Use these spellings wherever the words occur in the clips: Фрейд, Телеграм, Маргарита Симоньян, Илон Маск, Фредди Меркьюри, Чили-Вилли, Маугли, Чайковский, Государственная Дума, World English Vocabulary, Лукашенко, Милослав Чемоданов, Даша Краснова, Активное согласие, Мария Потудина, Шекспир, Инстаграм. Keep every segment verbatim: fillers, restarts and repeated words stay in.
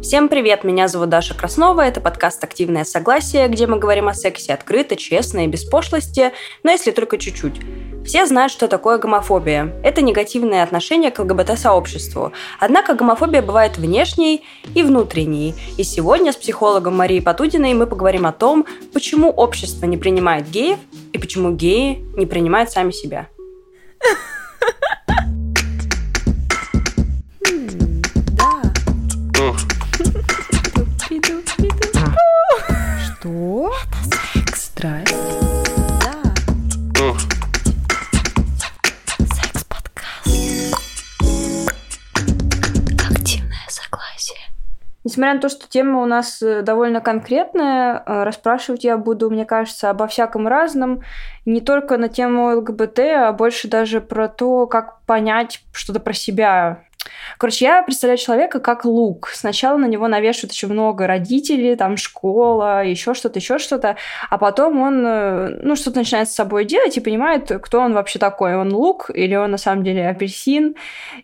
Всем привет, меня зовут Даша Краснова, это подкаст «Активное согласие», где мы говорим о сексе открыто, честно и без пошлости, но если только чуть-чуть. Все знают, что такое гомофобия. Это негативное отношение к ЛГБТ-сообществу. Однако гомофобия бывает внешней и внутренней. И сегодня с психологом Марией Потудиной мы поговорим о том, почему общество не принимает геев и почему геи не принимают сами себя. Что? Это секс. Страсть. Да. Секс-подкаст. Активное согласие. Несмотря на то, что тема у нас довольно конкретная, расспрашивать я буду, мне кажется, обо всяком разном. Не только на тему ЛГБТ, а больше даже про то, как понять что-то про себя. Короче, я представляю человека как лук. Сначала на него навешивают очень много родителей, там школа, еще что-то, еще что-то, а потом он, ну, что-то начинает с собой делать и понимает, кто он вообще такой. Он лук или он на самом деле апельсин.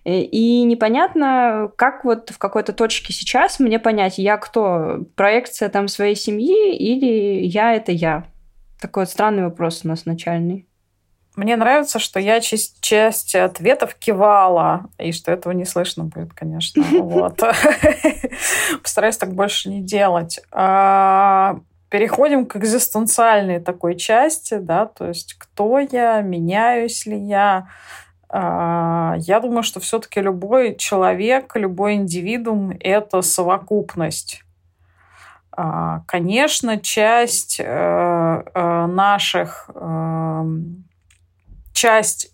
И непонятно, как вот в какой-то точке сейчас мне понять, я кто? Проекция там своей семьи или я это я? Такой вот странный вопрос у нас начальный. Мне нравится, что я часть, часть ответов кивала, и что этого не слышно будет, конечно. Вот. Постараюсь так больше не делать. Переходим к экзистенциальной такой части, да, то есть кто я, меняюсь ли я. Я думаю, что все-таки любой человек, любой индивидуум – это совокупность. Конечно, часть наших... Часть,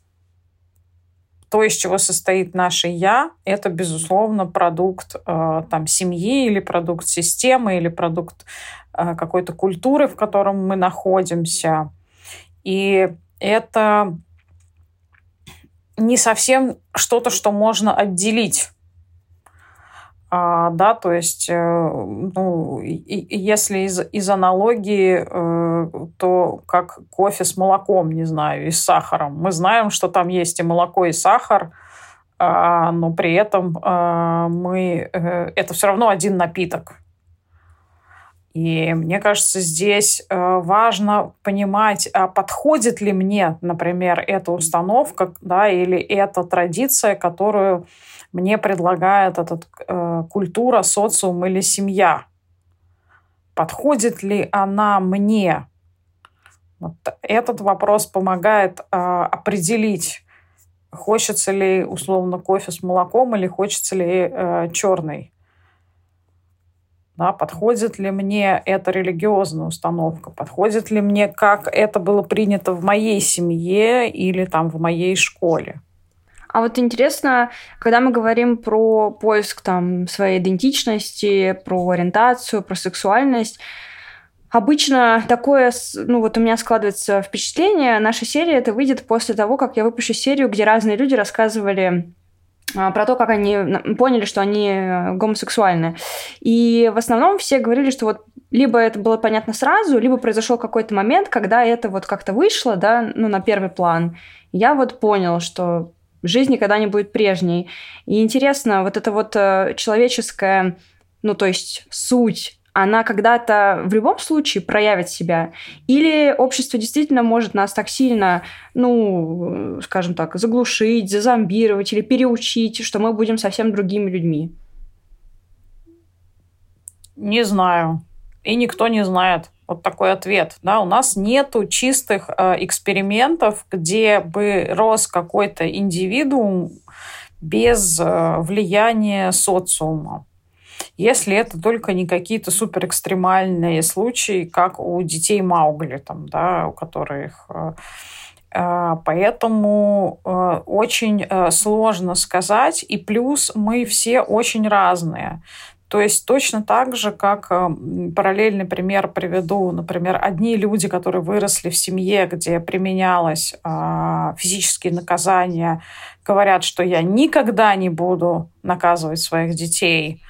то, из чего состоит наше «я», это, безусловно, продукт э, там, семьи или продукт системы, или продукт э, какой-то культуры, в котором мы находимся. И это не совсем что-то, что можно отделить. А, да, то есть, э, ну, и, и если из, из аналогии, э, то как кофе с молоком, не знаю, и с сахаром. Мы знаем, что там есть и молоко, и сахар, э, но при этом э, мы... Э, это все равно один напиток. И мне кажется, здесь э, важно понимать, а подходит ли мне, например, эта установка, да, или эта традиция, которую... мне предлагает этот, э, культура, социум или семья. Подходит ли она мне? Вот этот вопрос помогает э, определить, хочется ли, условно, кофе с молоком или хочется ли э, черный. Да, подходит ли мне эта религиозная установка? Подходит ли мне, как это было принято в моей семье или там, в моей школе? А вот интересно, когда мы говорим про поиск там, своей идентичности, про ориентацию, про сексуальность, обычно такое, ну вот у меня складывается впечатление, наша серия это выйдет после того, как я выпущу серию, где разные люди рассказывали про то, как они поняли, что они гомосексуальны. И в основном все говорили, что вот либо это было понятно сразу, либо произошел какой-то момент, когда это вот как-то вышло, да, ну, на первый план. Я вот понял, что... жизнь никогда не будет прежней. И интересно, вот эта вот э, человеческая, ну, то есть суть, она когда-то в любом случае проявит себя? Или общество действительно может нас так сильно, ну, скажем так, заглушить, зазомбировать или переучить, что мы будем совсем другими людьми? Не знаю. И никто не знает. Вот такой ответ. Да? У нас нету чистых э, экспериментов, где бы рос какой-то индивидуум без э, влияния социума. Если это только не какие-то суперэкстремальные случаи, как у детей Маугли, там, да, у которых... Э, э, поэтому э, очень э, сложно сказать. И плюс мы все очень разные. То есть точно так же, как параллельный пример приведу, например, одни люди, которые выросли в семье, где применялось э, физические наказания, говорят, что я никогда не буду наказывать своих детей,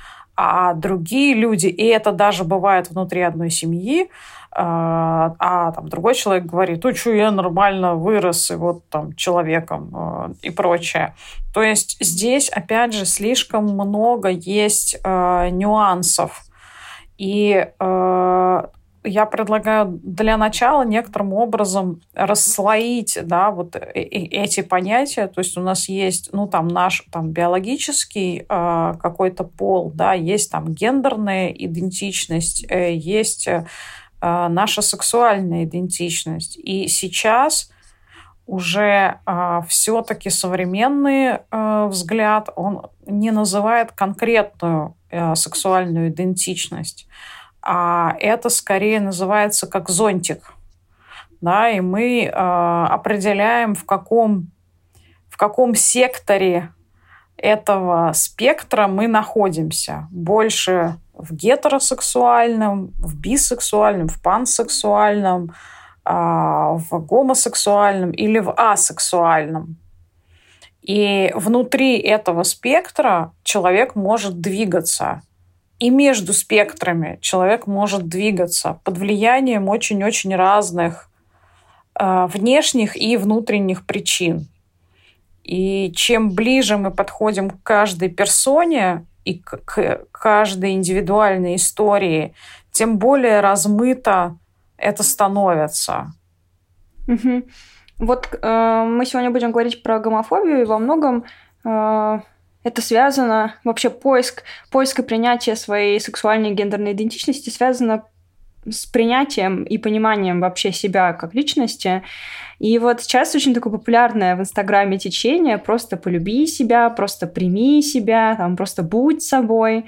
а другие люди, и это даже бывает внутри одной семьи, а, а там другой человек говорит, ой, чё, я нормально вырос, и вот там человеком, и прочее. То есть здесь, опять же, слишком много есть э, нюансов. И э, я предлагаю для начала некоторым образом расслоить, да, вот эти понятия. То есть у нас есть, ну, там, наш там, биологический э, какой-то пол, да, есть там гендерная идентичность, э, есть э, наша сексуальная идентичность. И сейчас уже э, все-таки современный э, взгляд, он не называет конкретную э, сексуальную идентичность. А это скорее называется как зонтик. Да, и мы э, определяем, в каком, в каком секторе этого спектра мы находимся. Больше в гетеросексуальном, в бисексуальном, в пансексуальном, э, в гомосексуальном или в асексуальном. И внутри этого спектра человек может двигаться. И между спектрами человек может двигаться под влиянием очень-очень разных э, внешних и внутренних причин. И чем ближе мы подходим к каждой персоне и к, к каждой индивидуальной истории, тем более размыто это становится. Угу. Вот э, мы сегодня будем говорить про гомофобию, и во многом... Э... Это связано... Вообще поиск, поиск и принятие своей сексуальной и гендерной идентичности связано с принятием и пониманием вообще себя как личности. И вот сейчас очень такое популярное в Инстаграме течение «просто полюби себя», «просто прими себя», там, «просто будь собой».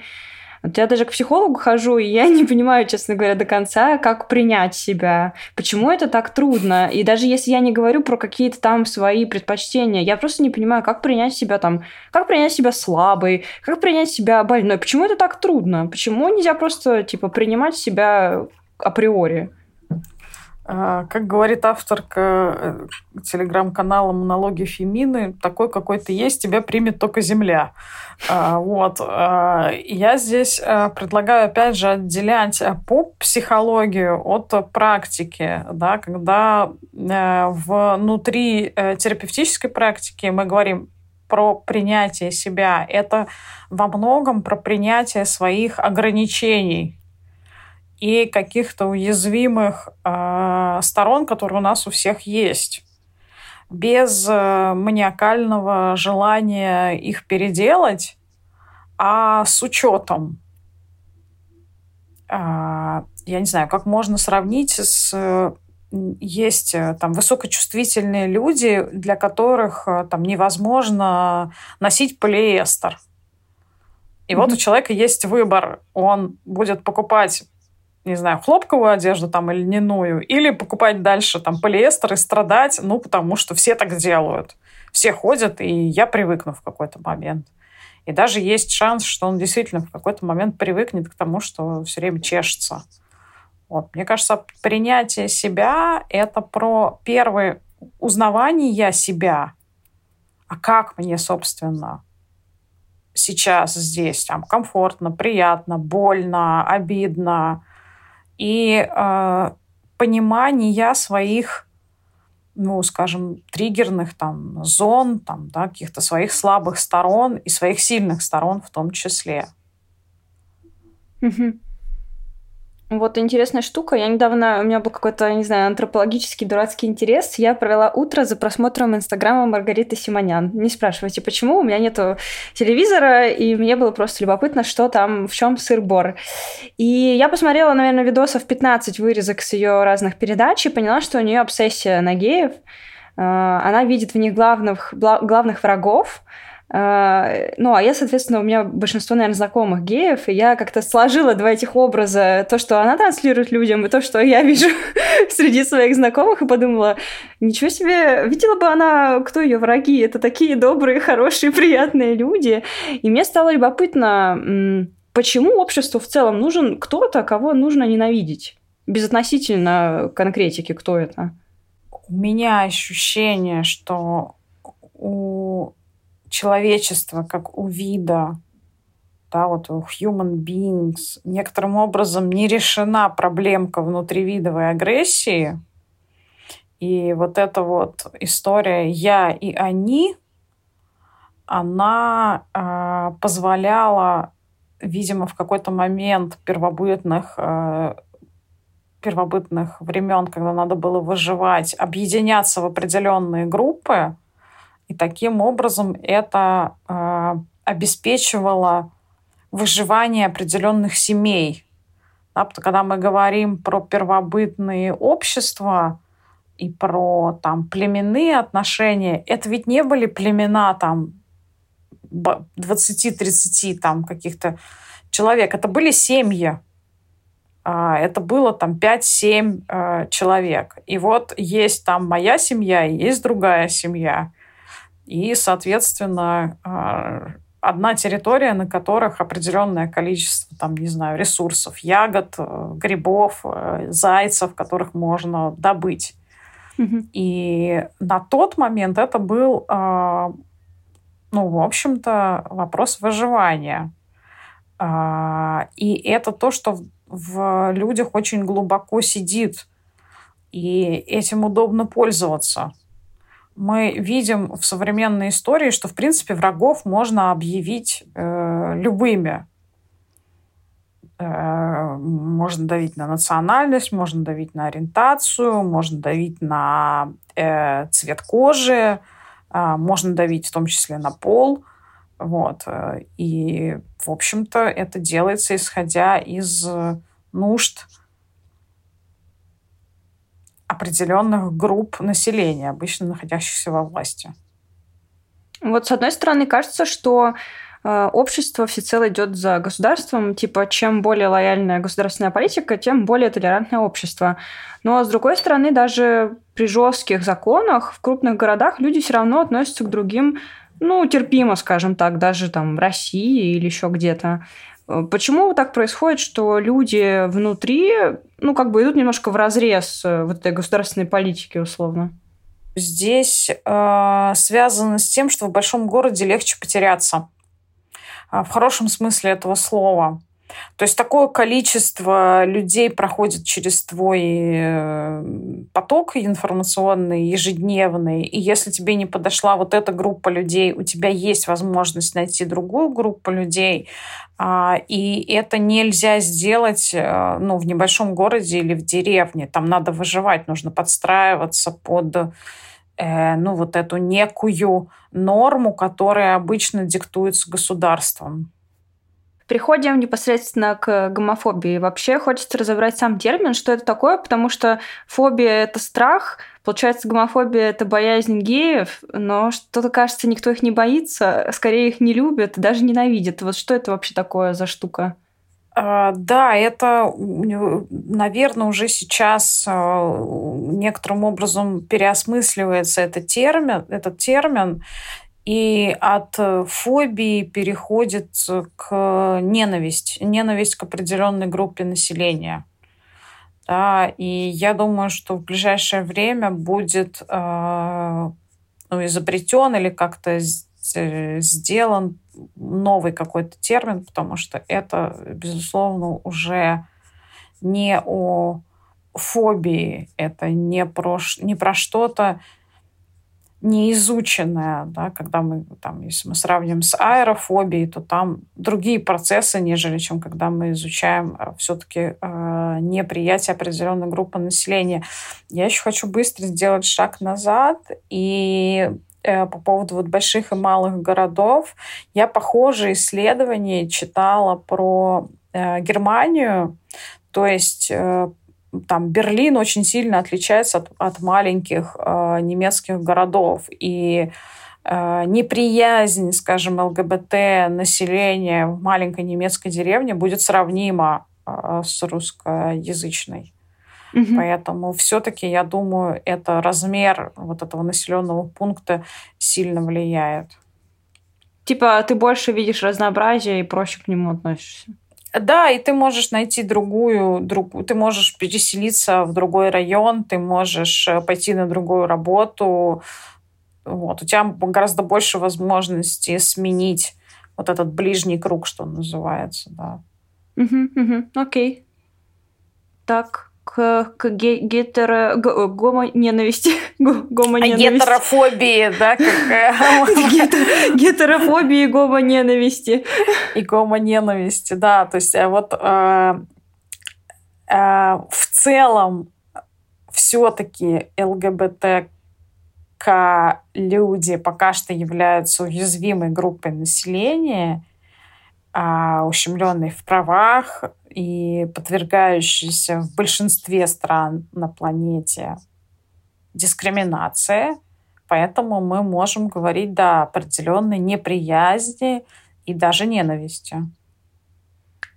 Вот я даже к психологу хожу, и я не понимаю, честно говоря, до конца, как принять себя. Почему это так трудно? И даже если я не говорю про какие-то там свои предпочтения, я просто не понимаю, как принять себя там, как принять себя слабой, как принять себя больной. Почему это так трудно? Почему нельзя просто, типа, принимать себя априори? Как говорит авторка телеграм-канала «Монологи Фемины», такой, какой ты есть, тебя примет только земля. Вот. Я здесь предлагаю, опять же, отделять поп-психологию от практики, да, когда внутри терапевтической практики мы говорим про принятие себя. Это во многом про принятие своих ограничений и каких-то уязвимых э, сторон, которые у нас у всех есть, без э, маниакального желания их переделать, а с учетом. Э, я не знаю, как можно сравнить с... Э, есть там высокочувствительные люди, для которых э, там, невозможно носить полиэстер. И mm-hmm. вот у человека есть выбор. Он будет покупать... не знаю, хлопковую одежду там или льняную, или покупать дальше там полиэстер и страдать, ну, потому что все так делают. Все ходят, и я привыкну в какой-то момент. И даже есть шанс, что он действительно в какой-то момент привыкнет к тому, что все время чешется. Вот. Мне кажется, принятие себя — это про первое узнавание себя. А как мне, собственно, сейчас здесь там комфортно, приятно, больно, обидно, и э, понимание своих, ну, скажем, триггерных там, зон, там, да, каких-то своих слабых сторон и своих сильных сторон в том числе. Угу. Вот интересная штука. Я недавно... У меня был какой-то, не знаю, антропологический дурацкий интерес. Я провела утро за просмотром Инстаграма Маргариты Симоньян. Не спрашивайте, почему. У меня нету телевизора, и мне было просто любопытно, что там, в чем сыр-бор. И я посмотрела, наверное, видосов пятнадцать вырезок с ее разных передач и поняла, что у нее обсессия на геев. Она видит в них главных, главных врагов. Ну, а я, соответственно, у меня большинство, наверное, знакомых геев, и я как-то сложила два этих образа, то, что она транслирует людям, и то, что я вижу среди своих знакомых, и подумала, ничего себе, видела бы она, кто ее враги, это такие добрые, хорошие, приятные люди. И мне стало любопытно, почему обществу в целом нужен кто-то, кого нужно ненавидеть, безотносительно конкретики, кто это. У меня ощущение, что у человечество как у вида да, вот у human beings некоторым образом не решена проблемка внутривидовой агрессии. И вот эта вот история «я» и «они», она э, позволяла, видимо, в какой-то момент первобытных, э, первобытных времен, когда надо было выживать, объединяться в определенные группы, и таким образом это э, обеспечивало выживание определенных семей. Да, когда мы говорим про первобытные общества и про там, племенные отношения, это ведь не были племена там, двадцать-тридцать там, каких-то человек. Это были семьи. Это было там пять-семь человек. И вот есть там моя семья и есть другая семья. И, соответственно, одна территория, на которых определенное количество там, не знаю, ресурсов, ягод, грибов, зайцев, которых можно добыть. Mm-hmm. И на тот момент это был... ну, в общем-то, вопрос выживания. И это то, что в людях очень глубоко сидит, и этим удобно пользоваться. Мы видим в современной истории, что, в принципе, врагов можно объявить э, любыми. Э, можно давить на национальность, можно давить на ориентацию, можно давить на э, цвет кожи, можно давить в том числе на пол. Вот. И, в общем-то, это делается, исходя из нужд определенных групп населения, обычно находящихся во власти. Вот, с одной стороны, кажется, что общество всецело идет за государством, типа, чем более лояльная государственная политика, тем более толерантное общество. Но, с другой стороны, даже при жестких законах в крупных городах люди все равно относятся к другим, ну, терпимо, скажем так, даже там в России или еще где-то. Почему так происходит, что люди внутри, ну, как бы идут немножко вразрез вот этой государственной политики, условно? Здесь э, связано с тем, что в большом городе легче потеряться. В хорошем смысле этого слова. То есть такое количество людей проходит через твой поток информационный, ежедневный, и если тебе не подошла вот эта группа людей, у тебя есть возможность найти другую группу людей, и это нельзя сделать, ну, в небольшом городе или в деревне. Там надо выживать, нужно подстраиваться под... ну, вот эту некую норму, которая обычно диктуется государством. Переходим непосредственно к гомофобии. Вообще хочется разобрать сам термин, что это такое, потому что фобия – это страх, получается, гомофобия – это боязнь геев, но что-то, кажется, никто их не боится, скорее их не любит, даже ненавидит. Вот что это вообще такое за штука? Да, это, наверное, уже сейчас некоторым образом переосмысливается этот термин, этот термин, и от фобии переходит к ненависти, ненависть к определенной группе населения. Да, и я думаю, что в ближайшее время будет ну, изобретен или как-то сделан новый какой-то термин, потому что это, безусловно, уже не о фобии, это не про, не про что-то неизученное. Да? Когда мы, там, если мы сравним с аэрофобией, то там другие процессы, нежели чем когда мы изучаем все-таки э, неприятие определенной группы населения. Я еще хочу быстро сделать шаг назад и... по поводу вот больших и малых городов. Я похожие исследования читала про э, Германию. То есть э, там Берлин очень сильно отличается от, от маленьких э, немецких городов. И э, неприязнь, скажем, эл гэ бэ тэ-населения в маленькой немецкой деревне будет сравнима э, с русскоязычной. Mm-hmm. Поэтому все-таки, я думаю, это размер вот этого населенного пункта сильно влияет. Типа ты больше видишь разнообразие и проще к нему относишься. Да, и ты можешь найти другую, друг, ты можешь переселиться в другой район, ты можешь пойти на другую работу. Вот. У тебя гораздо больше возможностей сменить вот этот ближний круг, что называется, да. Угу, угу, окей. Так, к, к гетеро... Г- гомоненависти. Г- гомоненависти. А гетерофобии, да? Гетерофобии и гомоненависти. И гомоненависти, да. То есть вот в целом все-таки ЛГБТК люди пока что являются уязвимой группой населения, ущемленной в правах и подвергающейся в большинстве стран на планете дискриминации. Поэтому мы можем говорить до определенной неприязни и даже ненависти.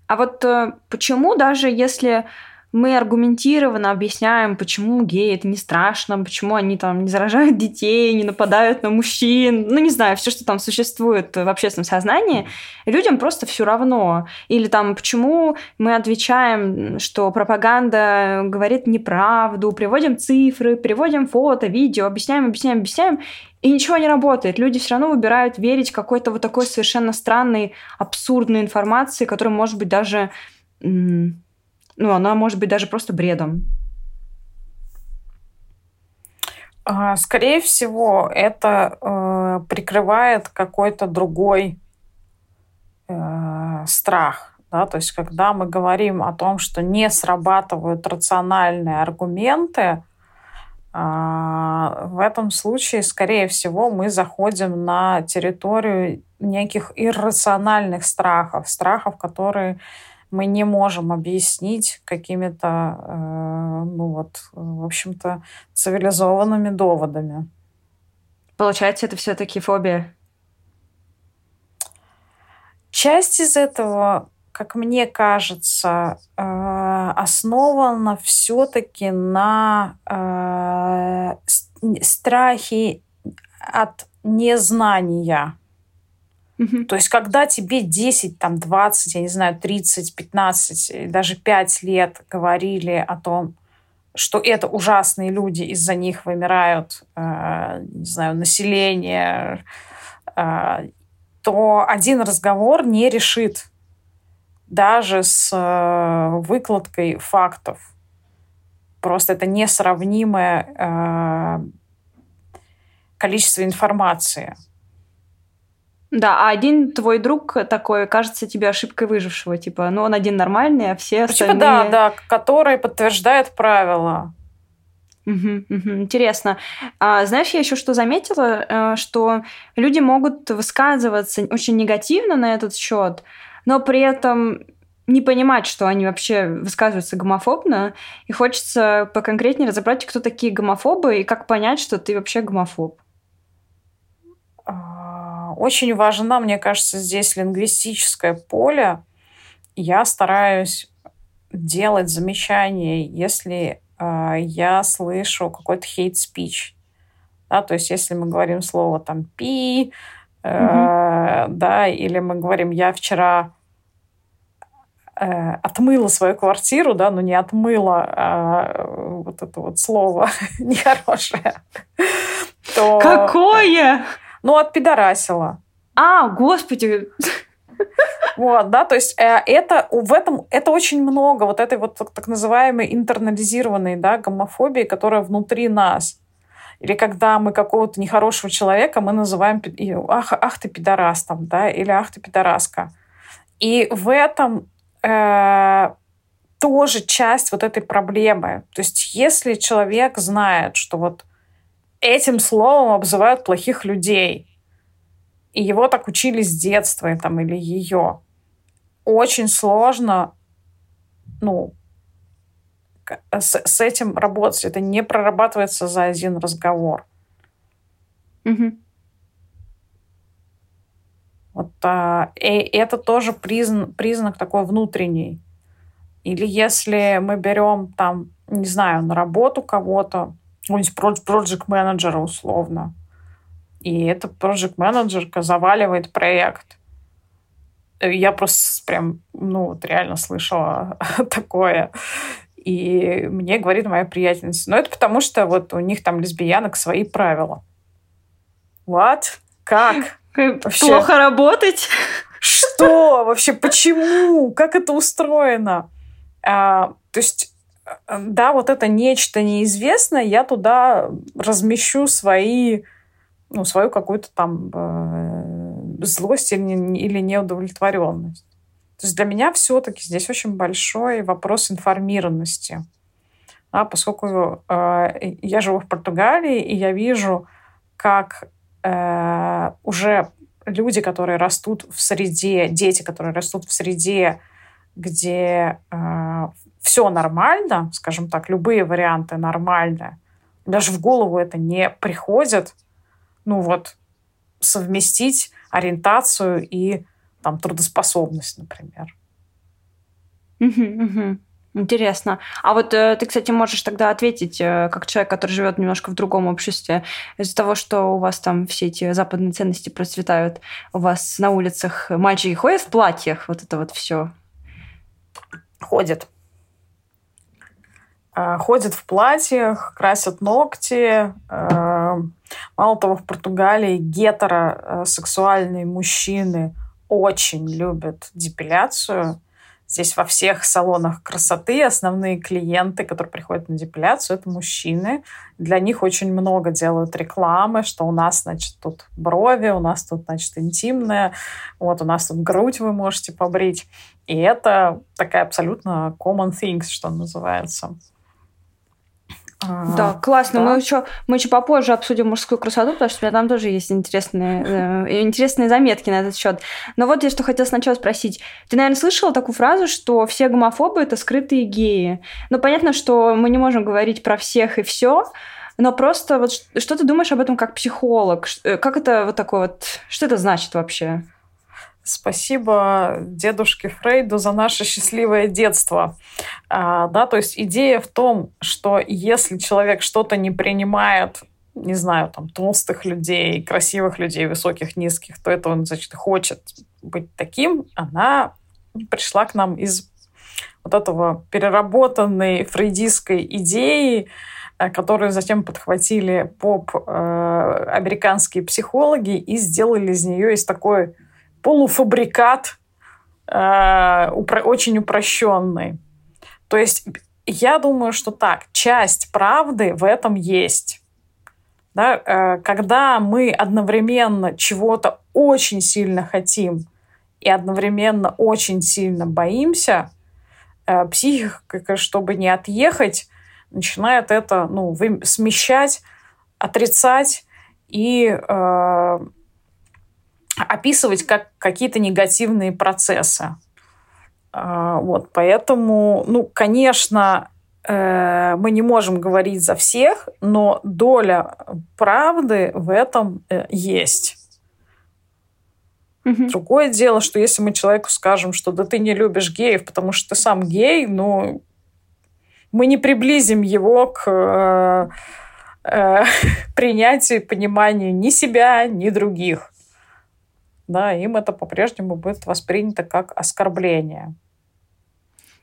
А вот почему, даже если мы аргументированно объясняем, почему геи это не страшно, почему они там не заражают детей, не нападают на мужчин, ну не знаю, все, что там существует в общественном сознании, людям просто все равно. Или там почему мы отвечаем, что пропаганда говорит неправду, приводим цифры, приводим фото, видео, объясняем, объясняем, объясняем, и ничего не работает. Люди все равно выбирают верить какой-то вот такой совершенно странной, абсурдной информации, которая может быть даже... Ну, она может быть даже просто бредом. Скорее всего, это э, прикрывает какой-то другой э, страх. Да? То есть, когда мы говорим о том, что не срабатывают рациональные аргументы, э, в этом случае, скорее всего, мы заходим на территорию неких иррациональных страхов, страхов, которые... мы не можем объяснить какими-то, э, ну вот, в общем-то, цивилизованными доводами. Получается, это все-таки фобия? Часть из этого, как мне кажется, э, основана все-таки на э, страхе от незнания. То есть, когда тебе десять, там, двадцать, я не знаю, тридцать, пятнадцать, даже пять лет говорили о том, что это ужасные люди, из-за них вымирают, э, не знаю, население, э, то один разговор не решит даже с э, выкладкой фактов. Просто это несравнимое э, количество информации. Да, а один твой друг такой кажется тебе ошибкой выжившего, типа, ну он один нормальный, а все остальные... Типа, да, да, которые подтверждают правила. Угу, угу, интересно. А, знаешь, я еще что заметила, что люди могут высказываться очень негативно на этот счет, но при этом не понимать, что они вообще высказываются гомофобно, и хочется поконкретнее разобрать, кто такие гомофобы и как понять, что ты вообще гомофоб. Очень важна, мне кажется, здесь лингвистическое поле. Я стараюсь делать замечания, если э, я слышу какой-то хейт-спич. Да, то есть, если мы говорим слово там «пи», э, mm-hmm. да, или мы говорим «я вчера э, отмыла свою квартиру», да, но не отмыла, а вот это вот слово нехорошее. То... Какое? Ну, отпидорасила. А, господи! Вот, да, то есть э, это, в этом, это очень много вот этой вот так, так называемой интернализированной, да, гомофобии, которая внутри нас. Или когда мы какого-то нехорошего человека, мы называем «ах, ах ты пидорас», там, да, или «ах ты пидораска». И в этом э, тоже часть вот этой проблемы. То есть если человек знает, что вот этим словом обзывают плохих людей. И его так учили с детства, там, или ее. Очень сложно, ну, с, с этим работать. Это не прорабатывается за один разговор. Угу. Вот, а, и это тоже призн, признак такой внутренний. Или если мы берем, там, не знаю, на работу кого-то, какого-нибудь проджект-менеджера условно. И эта проджект-менеджерка заваливает проект. Я просто прям, ну, вот реально слышала такое. И мне говорит моя приятельница, ну, это потому что вот у них там лесбиянок свои правила. What? Как? Вообще? Плохо работать? Что? Вообще, почему? Как это устроено? А, то есть, да, вот это нечто неизвестное, я туда размещу свои, ну, свою какую-то там э, злость или, не, или неудовлетворенность. То есть для меня все-таки здесь очень большой вопрос информированности. Да, поскольку э, я живу в Португалии, и я вижу, как э, уже люди, которые растут в среде, дети, которые растут в среде, где э, все нормально, скажем так, любые варианты нормальные, даже в голову это не приходит, ну вот, совместить ориентацию и там трудоспособность, например. Uh-huh, uh-huh. Интересно. А вот э, ты, кстати, можешь тогда ответить, э, как человек, который живет немножко в другом обществе, из-за того, что у вас там все эти западные ценности процветают, у вас на улицах мальчики ходят в платьях, вот это вот все? Ходят. Э, ходят в платьях, красят ногти. Э, мало того, в Португалии гетеросексуальные мужчины очень любят депиляцию. Здесь во всех салонах красоты основные клиенты, которые приходят на депиляцию, это мужчины. Для них очень много делают рекламы, что у нас, значит, тут брови, у нас тут, значит, интимное, вот у нас тут грудь вы можете побрить. И это такая абсолютно common things, что называется. Да, классно. Да. Мы еще мы еще попозже обсудим мужскую красоту, потому что у меня там тоже есть интересные, э, интересные заметки на этот счет. Но вот я что хотела сначала спросить. Ты, наверное, слышала такую фразу, что все гомофобы – это скрытые геи. Ну, понятно, что мы не можем говорить про всех и все, но просто вот что ты думаешь об этом как психолог? Как это вот такое вот… Что это значит вообще? Спасибо дедушке Фрейду за наше счастливое детство. А, да, то есть идея в том, что если человек что-то не принимает, не знаю, там, толстых людей, красивых людей, высоких, низких, то это он, значит, хочет быть таким. Она пришла к нам из вот этого переработанной фрейдистской идеи, которую затем подхватили поп-американские психологи и сделали из нее из такой... полуфабрикат, э, упро- очень упрощенный. То есть я думаю, что так, часть правды в этом есть. Да? Э, когда мы одновременно чего-то очень сильно хотим и одновременно очень сильно боимся, э, психика, чтобы не отъехать, начинает это ну, вы- смещать, отрицать и... Э, описывать как какие-то негативные процессы. Вот, поэтому, ну, конечно, мы не можем говорить за всех, но доля правды в этом есть. Угу. Другое дело, что если мы человеку скажем, что да ты не любишь геев, потому что ты сам гей, ну, мы не приблизим его к принятию и пониманию ни себя, ни других. Да, им это по-прежнему будет воспринято как оскорбление.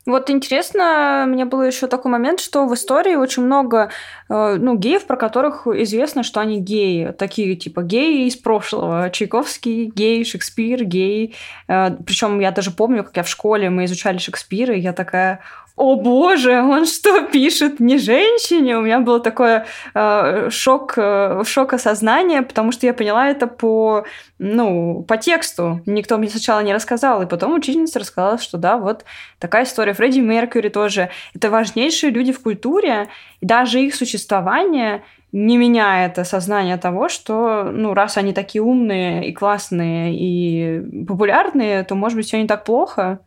Вот интересно, мне было еще такой момент, что в истории очень много ну, геев, про которых известно, что они геи. Такие типа геи из прошлого. Чайковский гей, Шекспир гей. Причем я даже помню, как я в школе, мы изучали Шекспира, и я такая... О боже, он что пишет? Не женщине? У меня было такое э, шок, э, шок осознания, потому что я поняла это по, ну, по тексту. Никто мне сначала не рассказал, и потом учительница рассказала, что да, вот такая история. Фредди Меркьюри тоже. Это важнейшие люди в культуре, и даже их существование не меняет осознание того, что ну, раз они такие умные и классные и популярные, то, может быть, все не так плохо.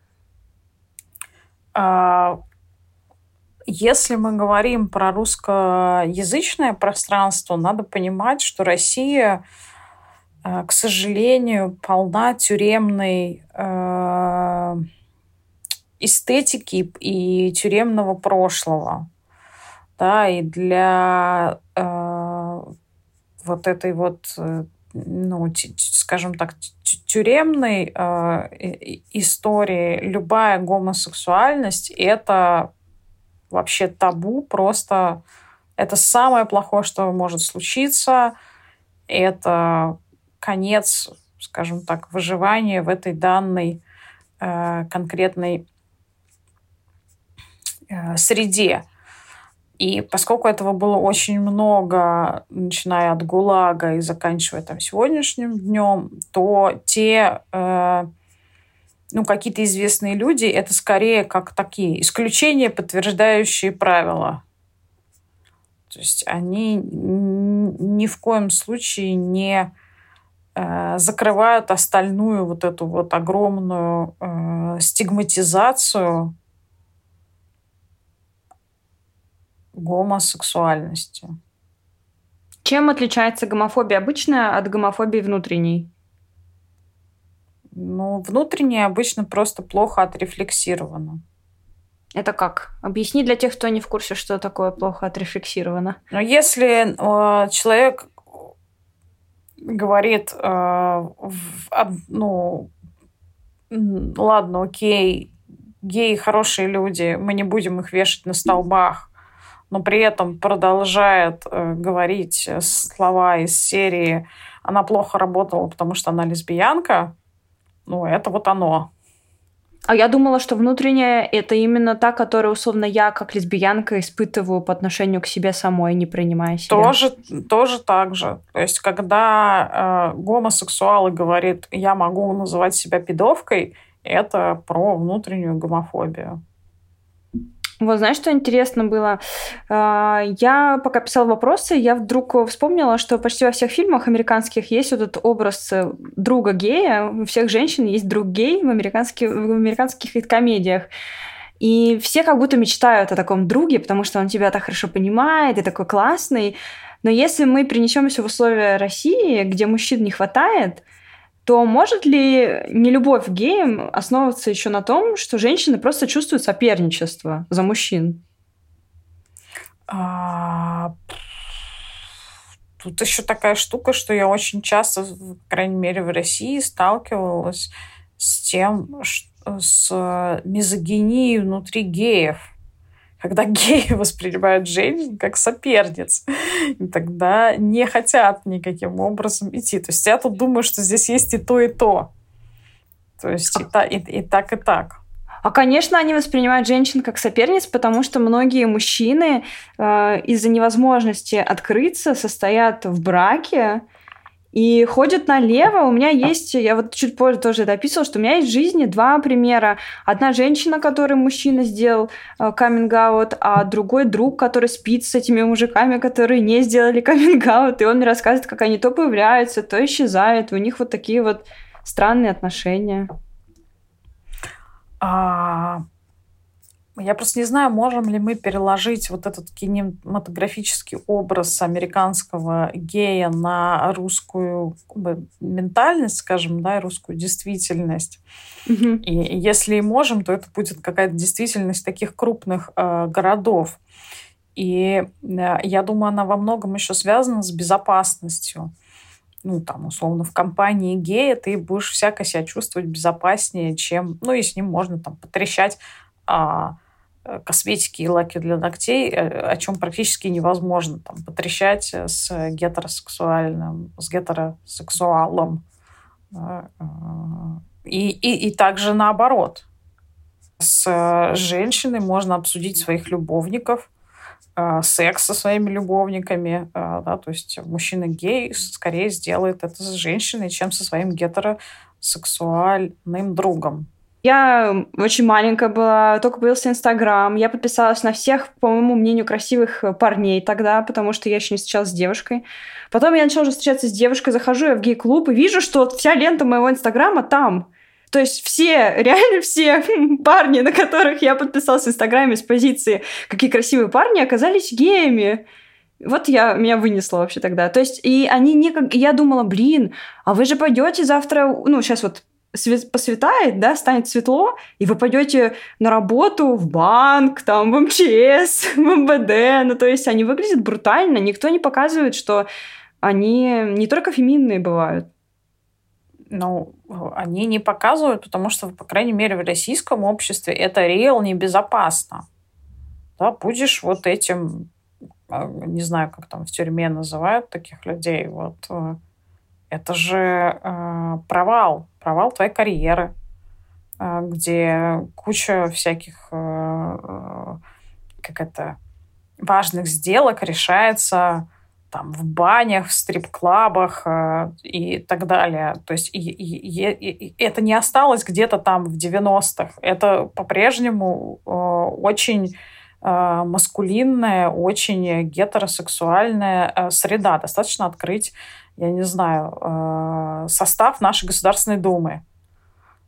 Если мы говорим про русскоязычное пространство, надо понимать, что Россия, к сожалению, полна тюремной эстетики и тюремного прошлого. Да, и для вот этой вот, ну, скажем так, тюремной э, истории любая гомосексуальность – это вообще табу, просто это самое плохое, что может случиться, это конец скажем так, выживание в этой данной э, конкретной э, среде. И поскольку этого было очень много, начиная от ГУЛАГа и заканчивая там сегодняшним днем, то те э, ну, какие-то известные люди — это скорее как такие исключения, подтверждающие правила. То есть они ни в коем случае не э, закрывают остальную вот эту вот огромную э, стигматизацию гомосексуальности. Чем отличается гомофобия обычная от гомофобии внутренней? Ну, внутренняя обычно просто плохо отрефлексирована. Это как? Объясни для тех, кто не в курсе, что такое плохо отрефлексировано. Ну, если э, человек говорит, э, в, ну, ладно, окей, геи хорошие люди, мы не будем их вешать на столбах, но при этом продолжает э, говорить слова из серии «она плохо работала, потому что она лесбиянка», ну, это вот оно. А я думала, что внутренняя – это именно та, которую, условно, я, как лесбиянка, испытываю по отношению к себе самой, не принимая себя. Тоже, тоже так же. То есть, когда э, гомосексуал говорит «я могу называть себя пидовкой», это про внутреннюю гомофобию. Вот, знаешь, что интересно было? Я пока писала вопросы, я вдруг вспомнила, что почти во всех фильмах американских есть вот этот образ друга гея. У всех женщин есть друг гей в американских, в американских комедиях. И все как будто мечтают о таком друге, потому что он тебя так хорошо понимает и такой классный. Но если мы перенесемся в условия России, где мужчин не хватает, то может ли нелюбовь к геям основываться еще на том, что женщины просто чувствуют соперничество за мужчин? А... Тут еще такая штука, что я очень часто, по крайней мере, в России сталкивалась с тем, с мизогинией внутри геев. Когда геи воспринимают женщин как соперниц, и тогда не хотят никаким образом идти. То есть я тут думаю, что здесь есть и то, и то. То есть и, та, и, и так, и так. А, конечно, они воспринимают женщин как соперниц, потому что многие мужчины э, из-за невозможности открыться состоят в браке и ходят налево. У меня есть, я вот чуть позже тоже это описывала, что у меня есть в жизни два примера. Одна женщина, которой мужчина сделал каминг-аут, а другой друг, который спит с этими мужиками, которые не сделали каминг-аут, и он мне рассказывает, как они то появляются, то исчезают. У них вот такие вот странные отношения. А... Я просто не знаю, можем ли мы переложить вот этот кинематографический образ американского гея на русскую как бы ментальность, скажем, да, и русскую действительность. Mm-hmm. И если и можем, то это будет какая-то действительность таких крупных э, городов. И э, я думаю, она во многом еще связана с безопасностью. Ну, там, условно, в компании гея ты будешь всяко себя чувствовать безопаснее, чем... Ну, и с ним можно там потрещать о косметики и лаки для ногтей, о чем практически невозможно там потрещать с гетеросексуальным, с гетеросексуалом. И, и, и также наоборот. С женщиной можно обсудить своих любовников, секс со своими любовниками. Да, то есть мужчина-гей скорее сделает это с женщиной, чем со своим гетеросексуальным другом. Я очень маленькая была, только появился Инстаграм. Я подписалась на всех, по моему мнению, красивых парней тогда, потому что я еще не встречалась с девушкой. Потом я начала уже встречаться с девушкой, захожу я в гей-клуб и вижу, что вся лента моего Инстаграма там. То есть все, реально все парни, на которых я подписалась в Инстаграме с позиции «какие красивые парни», оказались геями. Вот я, меня вынесло вообще тогда. То есть и они не как... Я думала, блин, а вы же пойдете завтра... Ну, сейчас вот... посветает, да, станет светло, и вы пойдете на работу в банк, там, в эм че эс, в эм вэ дэ. Ну, то есть они выглядят брутально, никто не показывает, что они не только феминные бывают. Ну, они не показывают, потому что, по крайней мере, в российском обществе это реал небезопасно. Да, будешь вот этим, не знаю, как там в тюрьме называют таких людей, вот... Это же э, провал, провал твоей карьеры, э, где куча всяких, э, как это, важных сделок решается там в банях, в стрип-клабах э, и так далее. То есть и, и, и, и это не осталось где-то там в девяностых. Это по-прежнему э, очень... маскулинная, очень гетеросексуальная среда. Достаточно открыть, я не знаю, состав нашей Государственной Думы.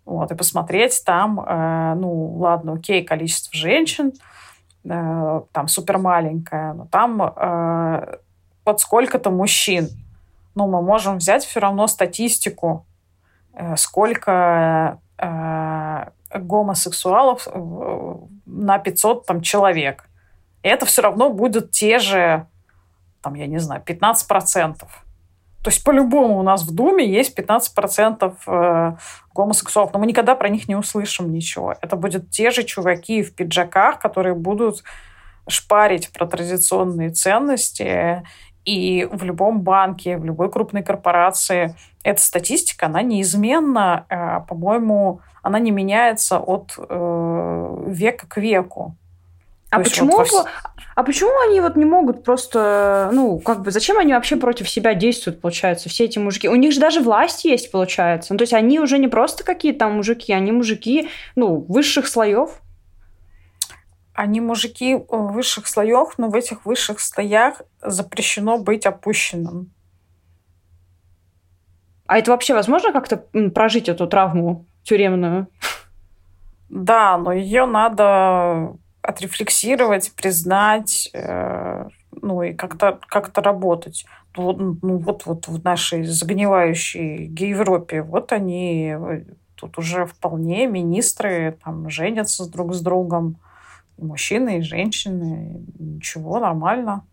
Вот, и посмотреть там, ну, ладно, окей, количество женщин там супермаленькое, но там вот сколько-то мужчин. Ну, мы можем взять все равно статистику, сколько гомосексуалов на пятьсот там, человек. И это все равно будут те же, там, я не знаю, пятнадцать процентов. То есть по-любому у нас в Думе есть пятнадцать процентов гомосексуалов, но мы никогда про них не услышим ничего. Это будут те же чуваки в пиджаках, которые будут шпарить про традиционные ценности. И в любом банке, в любой крупной корпорации эта статистика, она неизменна, по-моему, она не меняется от э, века к веку. А почему, вот во... а почему они вот не могут просто, ну, как бы, зачем они вообще против себя действуют, получается, все эти мужики? У них же даже власть есть, получается. Ну, то есть они уже не просто какие-то там мужики, они мужики, ну, высших слоев. Они мужики высших слоев, но в этих высших слоях запрещено быть опущенным. А это вообще возможно как-то прожить эту травму тюремную? Да, но ее надо отрефлексировать, признать, ну и как-то, как-то работать. Ну вот, вот в нашей загнивающей Европе, вот они тут уже вполне министры, там женятся друг с другом, и мужчины, и женщины, ничего, нормально.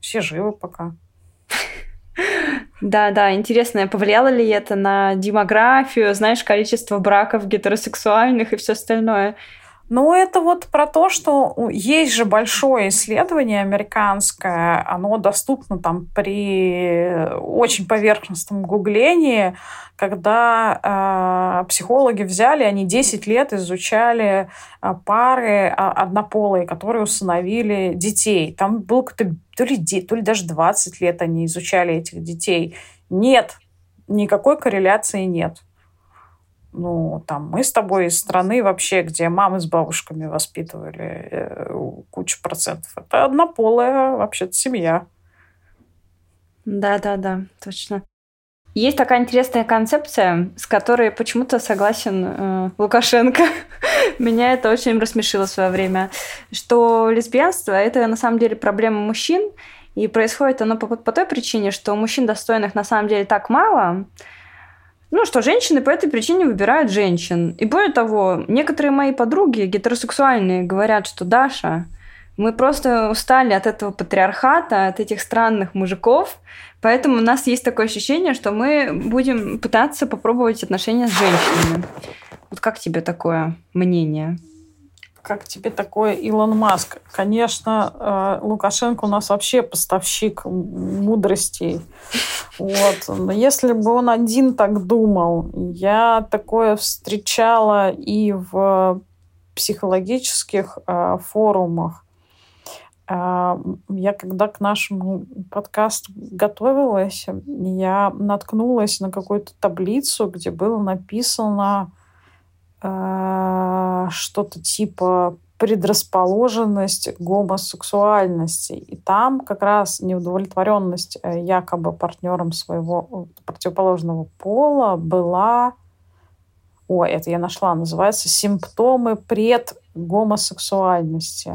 Все живы пока. Да, да, интересно, повлияло ли это на демографию, знаешь, количество браков гетеросексуальных и все остальное? Ну, это вот про то, что есть же большое исследование американское, оно доступно там при очень поверхностном гуглении, когда э, психологи взяли, они десять лет изучали пары однополые, которые усыновили детей. Там было как-то то ли, то ли даже двадцать лет они изучали этих детей. Нет, никакой корреляции нет. Ну, там, мы с тобой из страны вообще, где мамы с бабушками воспитывали э, кучу процентов. Это однополая вообще-то семья. Да-да-да, точно. Есть такая интересная концепция, с которой почему-то согласен э, Лукашенко. Меня это очень рассмешило в свое время. Что лесбиянство – это на самом деле проблема мужчин. И происходит оно по, по той причине, что мужчин достойных на самом деле так мало – ну, что женщины по этой причине выбирают женщин. И более того, некоторые мои подруги гетеросексуальные говорят, что Даша, мы просто устали от этого патриархата, от этих странных мужиков, поэтому у нас есть такое ощущение, что мы будем пытаться попробовать отношения с женщинами. Вот как тебе такое мнение? Как тебе такое, Илон Маск? Конечно, Лукашенко у нас вообще поставщик мудростей. Вот. Но если бы он один так думал, я такое встречала и в психологических э, форумах. Э, я когда к нашему подкасту готовилась, я наткнулась на какую-то таблицу, где было написано э, что-то типа предрасположенность к гомосексуальности. И там как раз неудовлетворенность якобы партнером своего противоположного пола была... О, это я нашла, называется «Симптомы предгомосексуальности».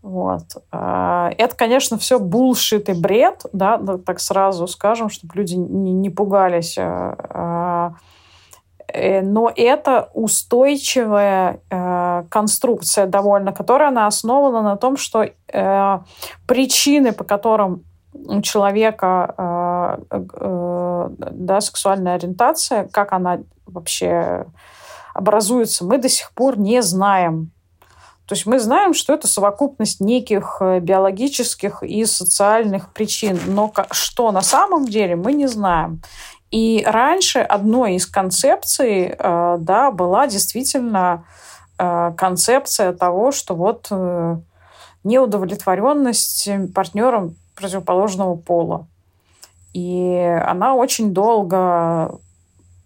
Вот. Это, конечно, все булшит и бред, да, так сразу скажем, чтобы люди не пугались. Но это устойчивая э, конструкция довольно, которая она основана на том, что э, причины, по которым у человека э, э, да, сексуальная ориентация, как она вообще образуется, мы до сих пор не знаем. То есть мы знаем, что это совокупность неких биологических и социальных причин, но что на самом деле мы не знаем. И раньше одной из концепций, да, была действительно концепция того, что вот неудовлетворенность партнером противоположного пола. И она очень долго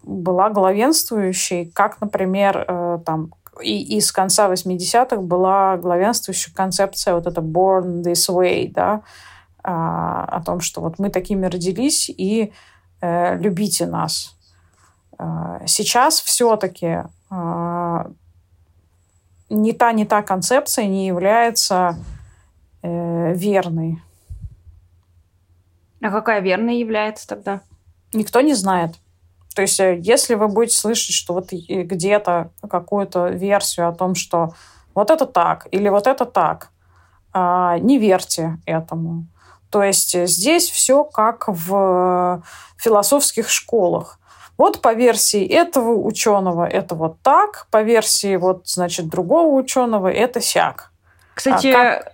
была главенствующей, как, например, там, и, и с конца восьмидесятых была главенствующая концепция вот эта «born this way», да, о том, что вот мы такими родились, и э, любите нас. Сейчас все-таки э, не та, не та концепция не является э, верной. А какая верная является тогда? Никто не знает. То есть, если вы будете слышать, что вот где-то какую-то версию о том, что вот это так или вот это так, не верьте этому. То есть здесь все как в философских школах. Вот по версии этого ученого это вот так, по версии вот, значит, другого ученого это сяк. Кстати, а как...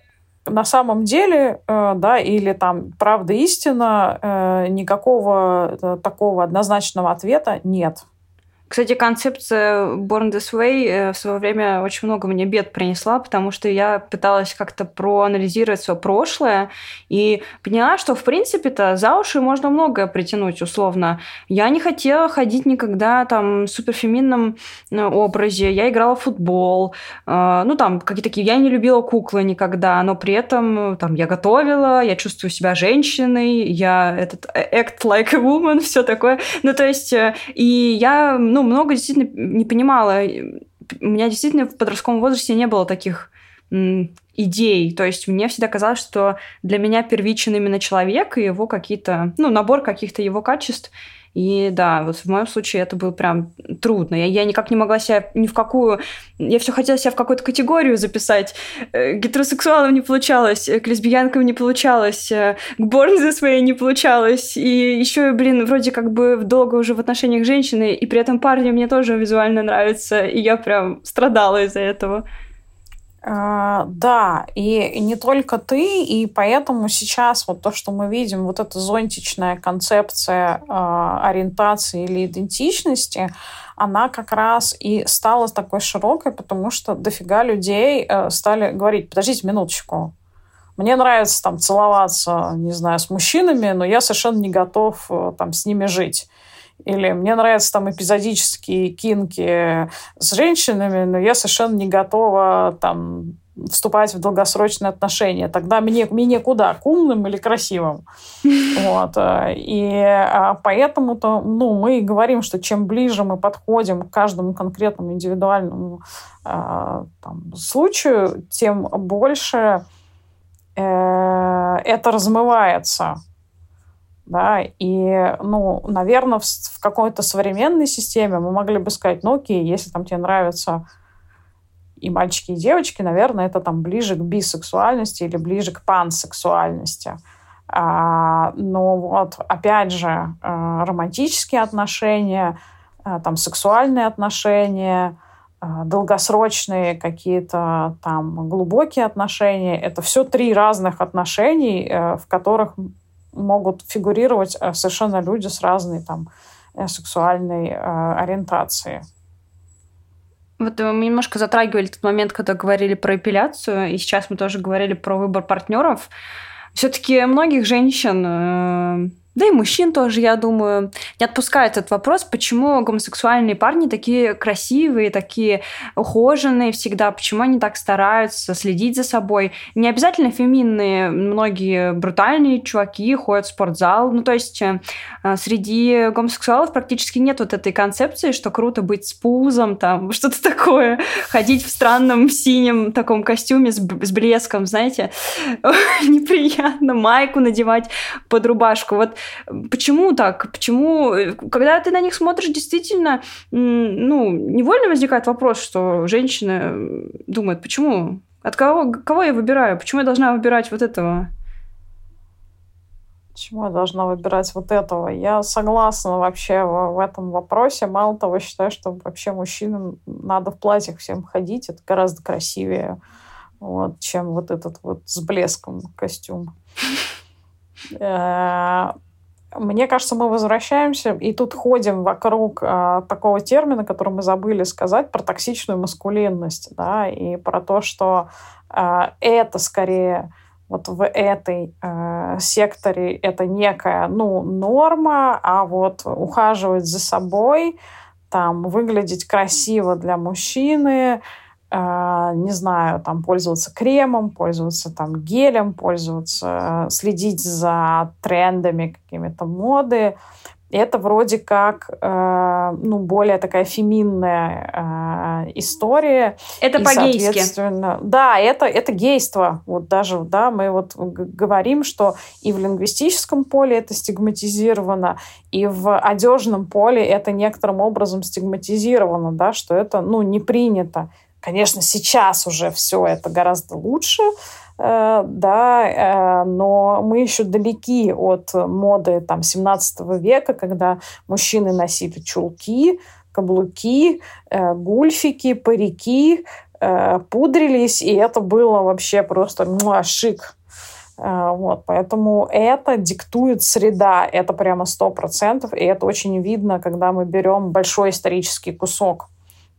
На самом деле, да, или там правда, истина, никакого такого однозначного ответа нет. Кстати, концепция Born This Way в свое время очень много мне бед принесла, потому что я пыталась как-то проанализировать свое прошлое и поняла, что, в принципе-то, за уши можно многое притянуть, условно. Я не хотела ходить никогда там в суперфеминном образе, я играла в футбол, ну, там, какие-то такие... Я не любила куклы никогда, но при этом, там, я готовила, я чувствую себя женщиной, я этот act like a woman, все такое. Ну, то есть, и я... Ну, много действительно не понимала. У меня действительно в подростковом возрасте не было таких м, идей. То есть мне всегда казалось, что для меня первичен именно человек и его какие-то... Ну, набор каких-то его качеств. И да, вот в моем случае это было прям трудно. Я, я никак не могла себя ни в какую... Я все хотела себя в какую-то категорию записать. К гетеросексуалам не получалось, к лесбиянкам не получалось, к борнзе своей не получалось. И еще, блин, вроде как бы долго уже в отношениях с женщиной, и при этом парни мне тоже визуально нравятся, и я прям страдала из-за этого. А, да, и не только ты, и поэтому сейчас вот то, что мы видим, вот эта зонтичная концепция а, ориентации или идентичности, она как раз и стала такой широкой, потому что дофига людей а, стали говорить: подождите минуточку, мне нравится там целоваться, не знаю, с мужчинами, но я совершенно не готов там с ними жить. Или мне нравятся там эпизодические кинки с женщинами, но я совершенно не готова там вступать в долгосрочные отношения. Тогда мне, мне куда? К умным или красивым? Вот. И поэтому-то, ну, мы и говорим, что чем ближе мы подходим к каждому конкретному индивидуальному там, случаю, тем больше э, это размывается. Да, и, ну, наверное, в, в какой-то современной системе мы могли бы сказать: ну, окей, если там тебе нравятся и мальчики, и девочки, наверное, это там ближе к бисексуальности или ближе к пансексуальности. А, но вот, опять же, романтические отношения, там, сексуальные отношения, долгосрочные какие-то там глубокие отношения — это все три разных отношений, в которых могут фигурировать совершенно люди с разной там сексуальной э, ориентацией. Вот мы немножко затрагивали тот момент, когда говорили про эпиляцию, и сейчас мы тоже говорили про выбор партнеров. Все-таки многих женщин, э, да и мужчин тоже, я думаю, не отпускает этот вопрос, почему гомосексуальные парни такие красивые, такие ухоженные всегда, почему они так стараются следить за собой. Не обязательно феминные, многие брутальные чуваки ходят в спортзал. Ну, то есть среди гомосексуалов практически нет вот этой концепции, что круто быть с пузом, там, что-то такое, ходить в странном синем таком костюме с, б- с блеском, знаете, неприятно, майку надевать под рубашку. Вот почему так? Почему? Когда ты на них смотришь, действительно, ну, невольно возникает вопрос, что женщины думают: почему? От кого, кого я выбираю? Почему я должна выбирать вот этого? Почему я должна выбирать вот этого? Я согласна вообще в, в этом вопросе. Мало того, считаю, что вообще мужчинам надо в платьях всем ходить. Это гораздо красивее, вот, чем вот этот вот с блеском костюм. Мне кажется, мы возвращаемся и тут ходим вокруг э, такого термина, который мы забыли сказать, про токсичную маскулинность, да, и про то, что э, это скорее вот в этой э, секторе это некая, ну, норма, а вот ухаживать за собой, там, выглядеть красиво для мужчины, э, не знаю, там, пользоваться кремом, пользоваться там гелем, пользоваться, следить за трендами какими-то моды. Это вроде как э, ну, более такая феминная э, история. Это и, по-гейски. Соответственно, да, это, это гейство. Вот даже да, мы вот говорим, что и в лингвистическом поле это стигматизировано, и в одежном поле это некоторым образом стигматизировано, да, что это, ну, не принято. Конечно, сейчас уже все это гораздо лучше, э, да, э, но мы еще далеки от моды там, семнадцатого века, когда мужчины носили чулки, каблуки, э, гульфики, парики, э, пудрились, и это было вообще просто муа, шик. Э, вот, поэтому это диктует среда, это прямо сто процентов, и это очень видно, когда мы берем большой исторический кусок.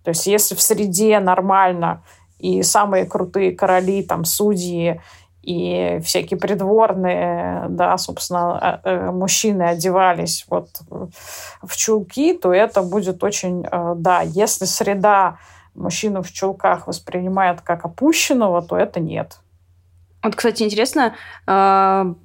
То есть если в среде нормально и самые крутые короли, там, судьи и всякие придворные, да, собственно, мужчины одевались вот в чулки, то это будет очень... Да, если среда мужчину в чулках воспринимает как опущенного, то это нет. Вот, кстати, интересно,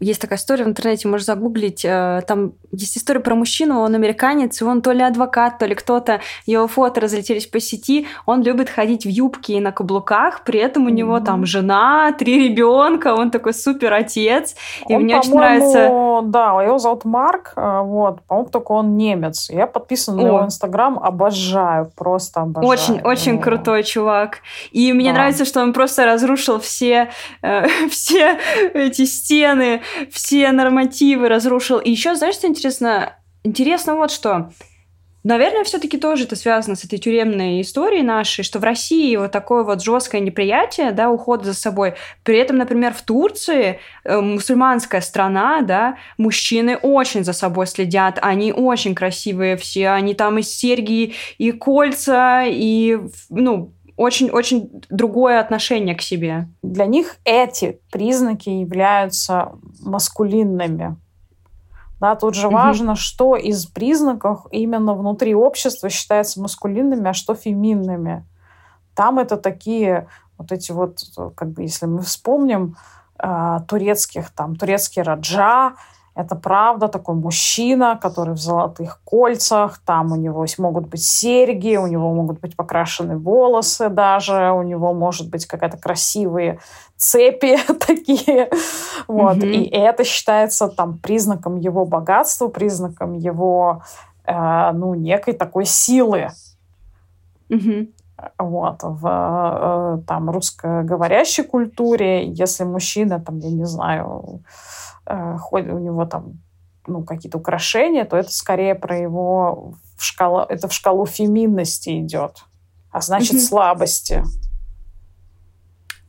есть такая история в интернете, можешь загуглить, там есть история про мужчину, он американец, и он то ли адвокат, то ли кто-то, его фото разлетелись по сети, он любит ходить в юбке и на каблуках, при этом у него mm-hmm. там жена, три ребенка, он такой супер отец, и он, мне очень нравится... Да, его зовут Марк, вот, по-моему, только он немец, я подписана О. на его Инстаграм, обожаю, просто обожаю. Очень, очень yeah. крутой чувак, и мне yeah. нравится, что он просто разрушил все... все эти стены, все нормативы разрушил. И еще, знаешь, что интересно? Интересно вот что. Наверное, все-таки тоже это связано с этой тюремной историей нашей, что в России вот такое вот жесткое неприятие, да, уход за собой. При этом, например, в Турции, э, мусульманская страна, да, мужчины очень за собой следят, они очень красивые все, они там и серьги, и кольца, и, ну... Очень-очень другое отношение к себе. Для них эти признаки являются маскулинными. Да, тут же угу. важно, что из признаков именно внутри общества считается маскулинными, а что феминными. Там это такие вот эти вот, как бы, если мы вспомним турецких, там, турецкий раджа. Это правда, такой мужчина, который в золотых кольцах, там у него могут быть серьги, у него могут быть покрашены волосы даже, у него может быть какая-то красивые цепи такие. Вот. Mm-hmm. И это считается там признаком его богатства, признаком его э, ну, некой такой силы. Mm-hmm. Вот, в там, русскоговорящей культуре, если мужчина, там, я не знаю, ходит, у него там, ну, какие-то украшения, то это скорее про его в шкалу, это в шкалу феминности идет, а значит, угу. слабости.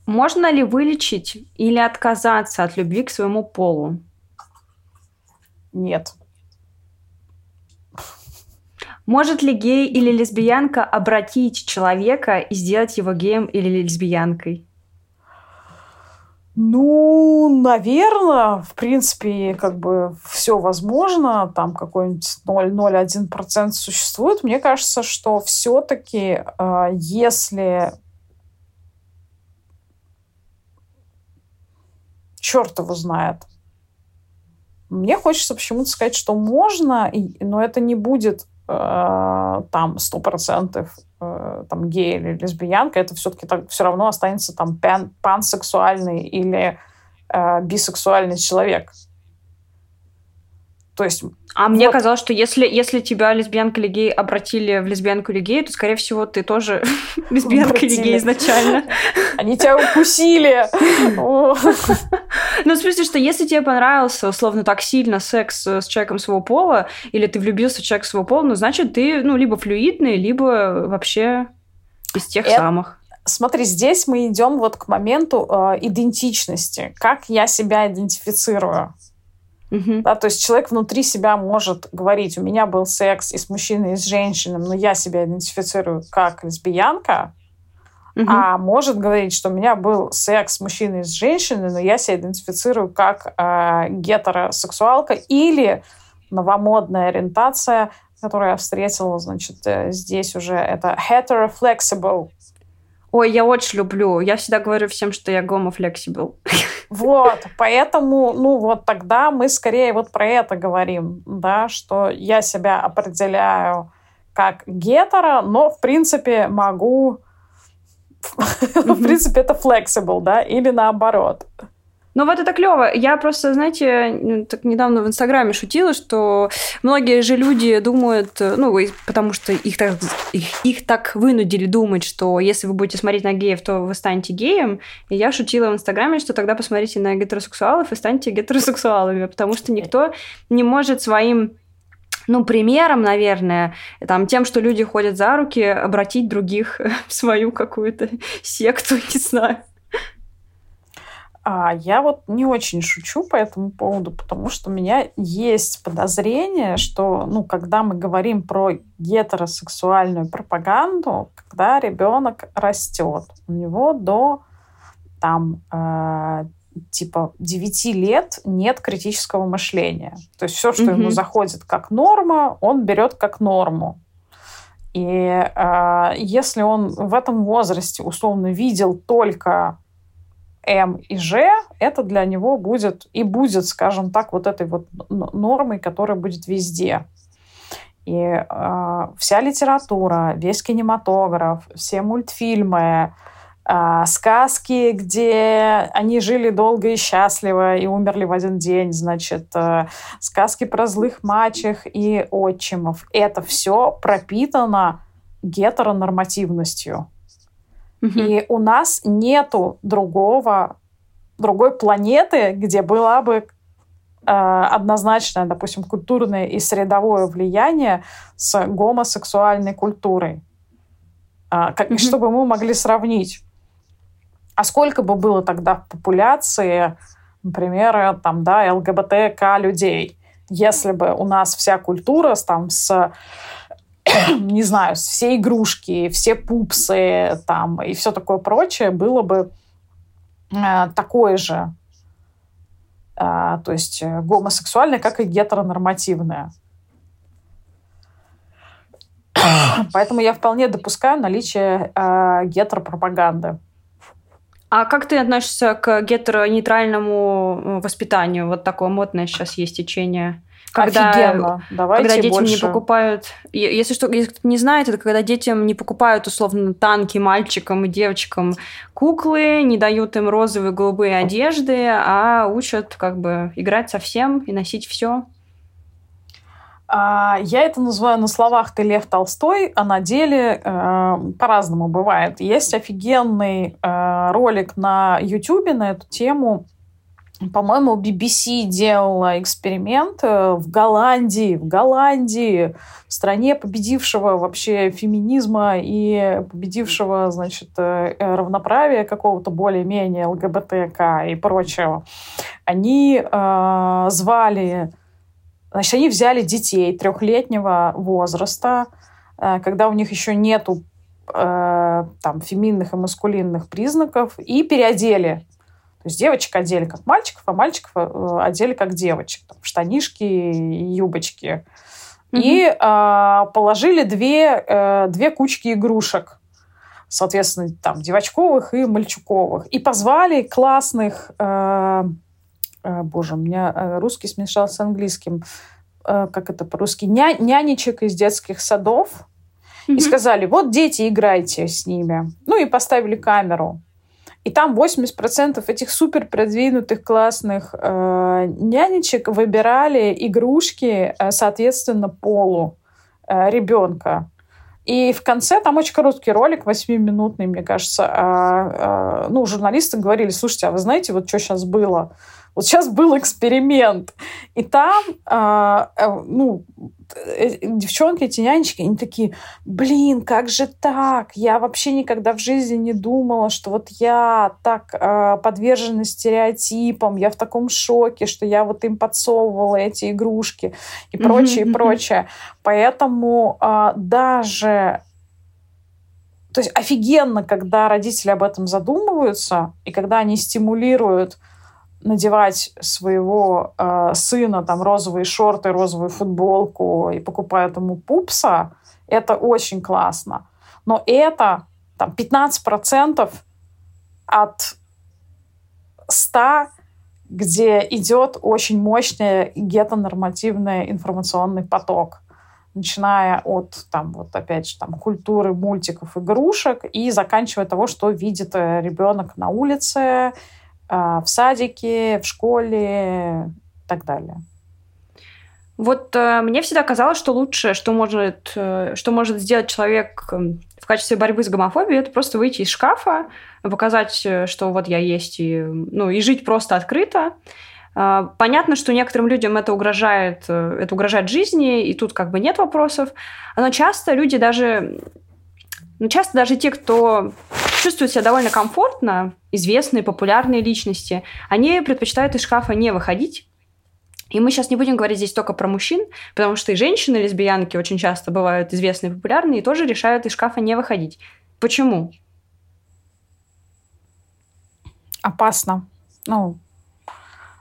Можно ли вылечить или отказаться от любви к своему полу? Нет. Может ли гей или лесбиянка обратить человека и сделать его геем или лесбиянкой? Ну, наверное, в принципе, как бы все возможно. Там какой-нибудь ноль целых ноль один процента существует. Мне кажется, что все-таки, э, если... Черт его знает. Мне хочется почему-то сказать, что можно, и, но это не будет... там сто процентов там гей или лесбиянка, это все-таки так, все равно останется там пан, пансексуальный или э, бисексуальный человек. То есть, а вот. Мне казалось, что если, если тебя лесбиянка или гей обратили в лесбиянку или гей, то, скорее всего, ты тоже лесбиянка или гей изначально. Они тебя укусили. Ну, в смысле, что если тебе понравился, условно, так сильно секс с человеком своего пола, или ты влюбился в человека своего пола, ну, значит, ты, ну, либо флюидный, либо вообще из тех Это... самых. Смотри, здесь мы идем вот к моменту э, идентичности. Как я себя идентифицирую? Mm-hmm. Да, то есть человек внутри себя может говорить, у меня был секс и с мужчиной, и с женщиной, но я себя идентифицирую как лесбиянка, mm-hmm. а может говорить, что у меня был секс с мужчиной и с женщиной, но я себя идентифицирую как э, гетеросексуалка или новомодная ориентация, которую я встретила, значит, э, здесь уже это heteroflexible. Ой, я очень люблю. Я всегда говорю всем, что я гомофлексибл. Вот, поэтому, ну вот тогда мы скорее вот про это говорим, да, что я себя определяю как гетеро, но в принципе могу, mm-hmm. в принципе это флексибл, да, или наоборот. Ну вот это клево. Я просто, знаете, так недавно в Инстаграме шутила, что многие же люди думают, ну, потому что их так, их, их так вынудили думать, что если вы будете смотреть на геев, то вы станете геем. И я шутила в Инстаграме, что тогда посмотрите на гетеросексуалов и станьте гетеросексуалами, потому что никто не может своим... Ну, примером, наверное, там, тем, что люди ходят за руки, обратить других в свою какую-то секту, не знаю. А я вот не очень шучу по этому поводу, потому что у меня есть подозрение, что, ну, когда мы говорим про гетеросексуальную пропаганду, когда ребенок растет, у него до там э, типа девяти лет нет критического мышления. То есть все, что mm-hmm. ему заходит как норма, он берет как норму. И э, если он в этом возрасте условно видел только М и Ж, это для него будет и будет, скажем так, вот этой вот нормой, которая будет везде. И э, вся литература, весь кинематограф, все мультфильмы, э, сказки, где они жили долго и счастливо и умерли в один день, значит, э, сказки про злых мачех и отчимов. Это все пропитано гетеронормативностью. И у нас нету другого, другой планеты, где была бы э, однозначное, допустим, культурное и средовое влияние с гомосексуальной культурой. Э, как, mm-hmm. Чтобы мы могли сравнить. А сколько бы было тогда в популяции, например, там, да, ЛГБТК людей, если бы у нас вся культура там, с... не знаю, все игрушки, все пупсы там, и все такое прочее было бы э, такое же, э, то есть гомосексуальное, как и гетеронормативное. Поэтому я вполне допускаю наличие э, гетеропропаганды. А как ты относишься к гетеронейтральному воспитанию? Вот такое модное сейчас есть течение. Когда, Офигенно. Давайте когда детям больше. Не покупают... Если что, если кто-то не знает, это когда детям не покупают, условно, танки мальчикам и девочкам куклы, не дают им розовые, голубые одежды, а учат как бы играть со всем и носить все. А, я это называю на словах «ты Лев Толстой», а на деле э, по-разному бывает. Есть офигенный э, ролик на Ютубе на эту тему. По-моему, би би си делала эксперимент в Голландии, в Голландии, в стране победившего вообще феминизма и победившего, значит, равноправия какого-то более-менее ЛГБТК и прочего. Они э, звали, значит, они взяли детей трехлетнего возраста, э, когда у них еще нету э, там феминных и маскулинных признаков, и переодели. То есть девочек одели как мальчиков, а мальчиков одели как девочек. Там, штанишки, юбочки. Mm-hmm. И э, положили две, э, две кучки игрушек. Соответственно, там, девочковых и мальчуковых. И позвали классных... Э, э, боже, у меня русский смешался с английским. Э, как это по-русски? Ня- нянечек из детских садов. Mm-hmm. И сказали, вот дети, играйте с ними. Ну и поставили камеру. И там восемьдесят процентов этих супер продвинутых классных э, нянечек выбирали игрушки, э, соответственно, полу э, ребенка. И в конце там очень короткий ролик, восьмиминутный, мне кажется. Э, э, ну, журналисты говорили, слушайте, а вы знаете, вот что сейчас было? Вот сейчас был эксперимент. И там, э, э, ну, э, девчонки, эти нянечки, они такие, блин, как же так? Я вообще никогда в жизни не думала, что вот я так э, подвержена стереотипам, я в таком шоке, что я вот им подсовывала эти игрушки и прочее, mm-hmm. и прочее. Поэтому э, даже... То есть офигенно, когда родители об этом задумываются, и когда они стимулируют надевать своего э, сына там розовые шорты, розовую футболку и покупают ему пупса, это очень классно. Но это там, пятнадцать процентов от ста, где идет очень мощный гетеронормативный информационный поток, начиная от, там, вот опять же, там, культуры, мультиков, игрушек и заканчивая того, что видит ребенок на улице, в садике, в школе и так далее. Вот мне всегда казалось, что лучшее, что может, что может сделать человек в качестве борьбы с гомофобией, это просто выйти из шкафа, показать, что вот я есть, и, ну, и жить просто открыто. Понятно, что некоторым людям это угрожает, это угрожает жизни, и тут как бы нет вопросов. Но часто люди даже... Но часто даже те, кто чувствует себя довольно комфортно, известные, популярные личности, они предпочитают из шкафа не выходить. И мы сейчас не будем говорить здесь только про мужчин, потому что и женщины, лесбиянки очень часто бывают известные, популярные, и тоже решают из шкафа не выходить. Почему? Опасно. Ну,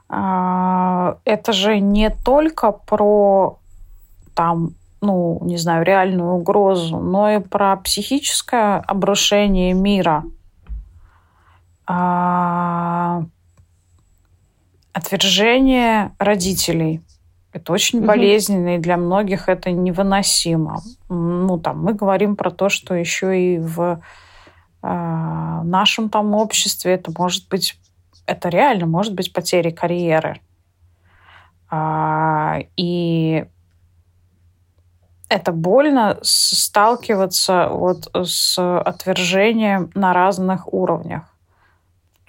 это же не только про там... ну, не знаю, реальную угрозу, но и про психическое обрушение мира. А... Отвержение родителей. Это очень угу. болезненно, и для многих это невыносимо. Ну, там, мы говорим про то, что еще и в э, нашем там обществе это может быть, это реально может быть потеря карьеры. А, и это больно сталкиваться вот с отвержением на разных уровнях.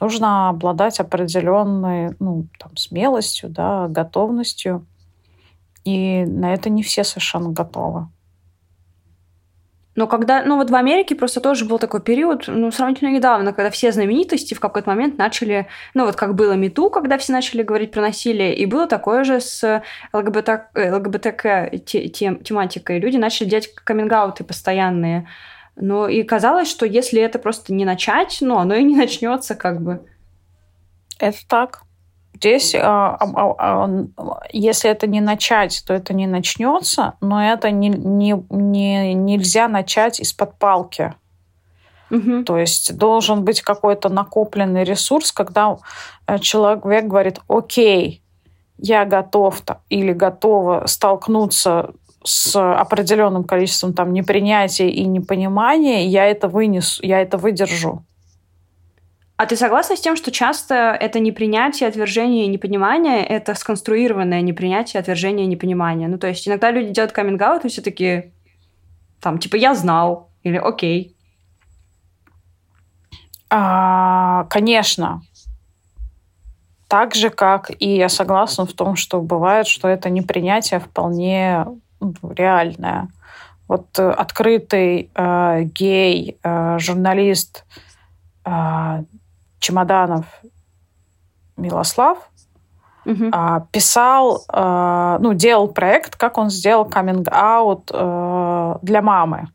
Нужно обладать определенной, ну, там, смелостью, да, готовностью. И на это не все совершенно готовы. Но когда, ну вот в Америке просто тоже был такой период, ну, сравнительно недавно, когда все знаменитости в какой-то момент начали, ну, вот как было MeToo, когда все начали говорить про насилие, и было такое же с ЛГБТК-тематикой. Люди начали делать каминг-ауты постоянные. Ну, и казалось, что если это просто не начать, ну, оно и не начнется, как бы. Это так. Здесь, а, а, а, если это не начать, то это не начнется, но это не, не, не, нельзя начать из-под палки. Угу. То есть должен быть какой-то накопленный ресурс, когда человек говорит, окей, я готов или готова столкнуться с определенным количеством там, непринятия и непонимания, и я это вынесу, я это выдержу. А ты согласна с тем, что часто это непринятие, отвержение и непонимание, это сконструированное непринятие, отвержение и непонимание? Ну, то есть иногда люди делают каминг-аут и все такие, там, типа, я знал, или окей. А, конечно. Так же, как и я согласна в том, что бывает, что это непринятие вполне реальное. Вот открытый э, гей, э, журналист э, Чемоданов Милослав угу. писал, ну, делал проект, как он сделал каминг-аут для мамы.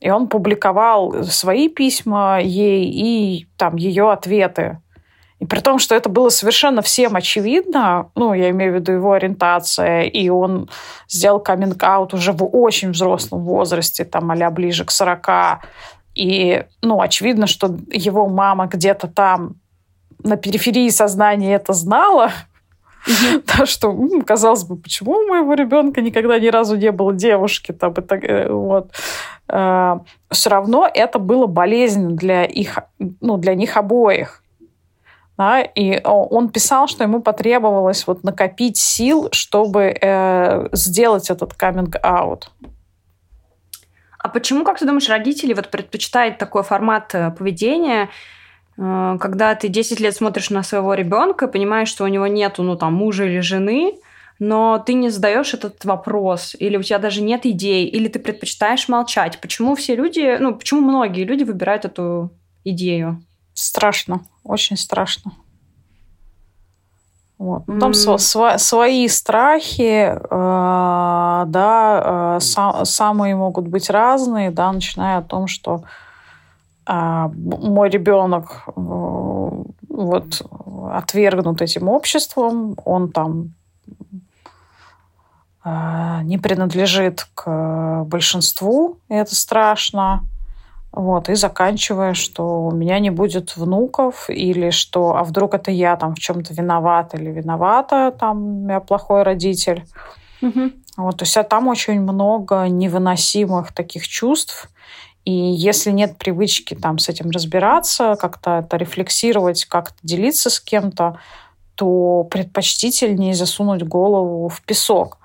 И он публиковал свои письма ей и там ее ответы. И при том, что это было совершенно всем очевидно, ну, я имею в виду его ориентация, и он сделал каминг-аут уже в очень взрослом возрасте, там, а-ля ближе к сорока. И, ну, очевидно, что его мама где-то там на периферии сознания это знала. Mm-hmm. Так что, ну, казалось бы, почему у моего ребенка никогда ни разу не было девушки? Там, и так, вот. а, все равно это было болезненно для их, ну, для них обоих. Да? И он писал, что ему потребовалось вот накопить сил, чтобы э, сделать этот каминг-аут. А почему, как ты думаешь, родители вот предпочитают такой формат поведения, когда ты десять лет смотришь на своего ребенка и понимаешь, что у него нету, ну, там, мужа или жены, но ты не задаешь этот вопрос, или у тебя даже нет идей, или ты предпочитаешь молчать. Почему все люди, ну, почему многие люди выбирают эту идею? Страшно, очень страшно. Вот. Там mm. сво- свои страхи, э- да, э- са- самые могут быть разные, да, начиная от того, что э- мой ребенок э- вот, отвергнут этим обществом, он там э- не принадлежит к большинству, и это страшно. Вот, и заканчивая, что у меня не будет внуков, или что, а вдруг это я там в чем-то виноват или виновата, там я плохой родитель. Угу. Вот, то есть а там очень много невыносимых таких чувств, и если нет привычки там с этим разбираться, как-то это рефлексировать, как-то делиться с кем-то, то предпочтительнее засунуть голову в песок.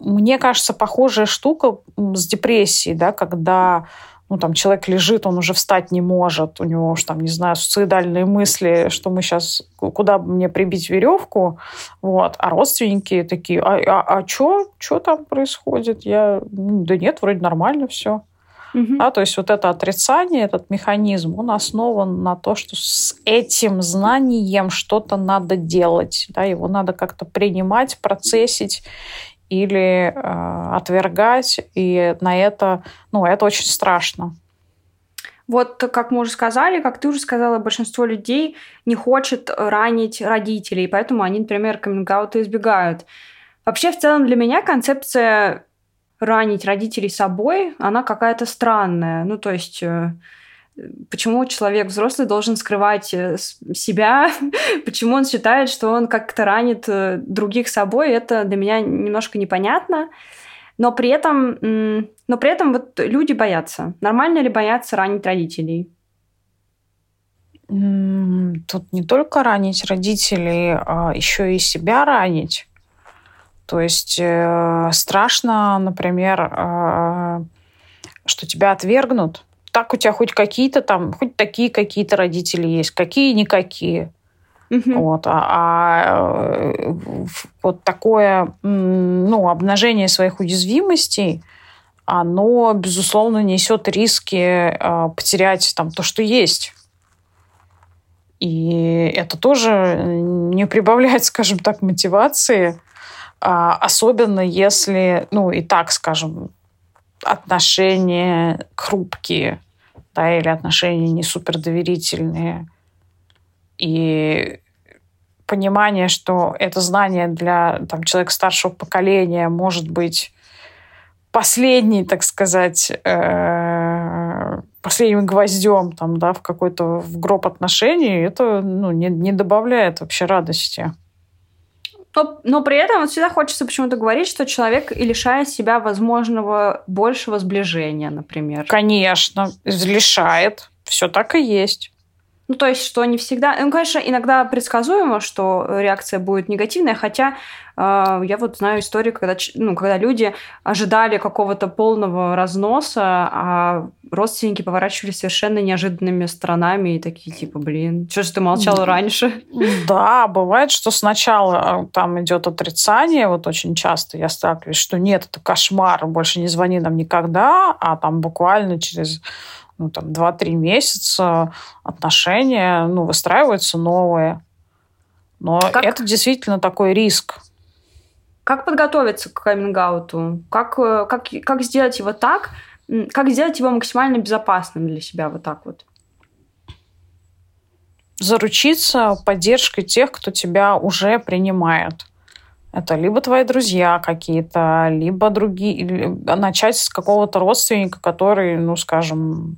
Мне кажется, похожая штука с депрессией, да, когда ну, там, человек лежит, он уже встать не может, у него уж там, не знаю, суицидальные мысли, что мы сейчас, куда мне прибить веревку, вот, а родственники такие, а, а, а что, что там происходит? Я, да нет, вроде нормально все. Угу. Да, то есть вот это отрицание, этот механизм, он основан на том, что с этим знанием что-то надо делать. Да, его надо как-то принимать, процессить или э, отвергать. И на это, ну, это очень страшно. Вот как мы уже сказали, как ты уже сказала, большинство людей не хочет ранить родителей, поэтому они, например, каминг-ауты избегают. Вообще, в целом, для меня концепция... ранить родителей собой, она какая-то странная. Ну, то есть, почему человек взрослый должен скрывать себя? Почему он считает, что он как-то ранит других собой? Это для меня немножко непонятно. Но при этом, но при этом вот люди боятся. Нормально ли бояться ранить родителей? Тут не только ранить родителей, а еще и себя ранить. То есть э, страшно, например, э, что тебя отвергнут. Так у тебя хоть какие-то там, хоть такие какие-то родители есть, какие-никакие. Mm-hmm. Вот, а, а вот такое ну, обнажение своих уязвимостей, оно, безусловно, несет риски э, потерять там, то, что есть. И это тоже не прибавляет, скажем так, мотивации. Особенно если, ну и так, скажем, отношения хрупкие, да, или отношения не супердоверительные. И понимание, что это знание для там, человека старшего поколения может быть последней, так сказать, последним гвоздем там, да, в какой-то в гроб отношений, это ну, не, не добавляет вообще радости. Но, но при этом вот всегда хочется почему-то говорить, что человек и лишает себя возможного большего сближения, например. Конечно, лишает. Все так и есть. Ну, то есть, что не всегда... Ну, конечно, иногда предсказуемо, что реакция будет негативная, хотя э, я вот знаю историю, когда, ну, когда люди ожидали какого-то полного разноса, а родственники поворачивались совершенно неожиданными сторонами и такие, типа, блин, что же ты молчала раньше? Да, бывает, что сначала там идет отрицание, вот очень часто я сталкиваюсь, что нет, это кошмар, больше не звони нам никогда, а там буквально через... ну, там, два-три месяца отношения, ну, выстраиваются новые. Но как... это действительно такой риск. Как подготовиться к каминг-ауту? Как, как, как сделать его так? Как сделать его максимально безопасным для себя вот так вот? Заручиться поддержкой тех, кто тебя уже принимает. Это либо твои друзья какие-то, либо другие... Начать с какого-то родственника, который, ну, скажем,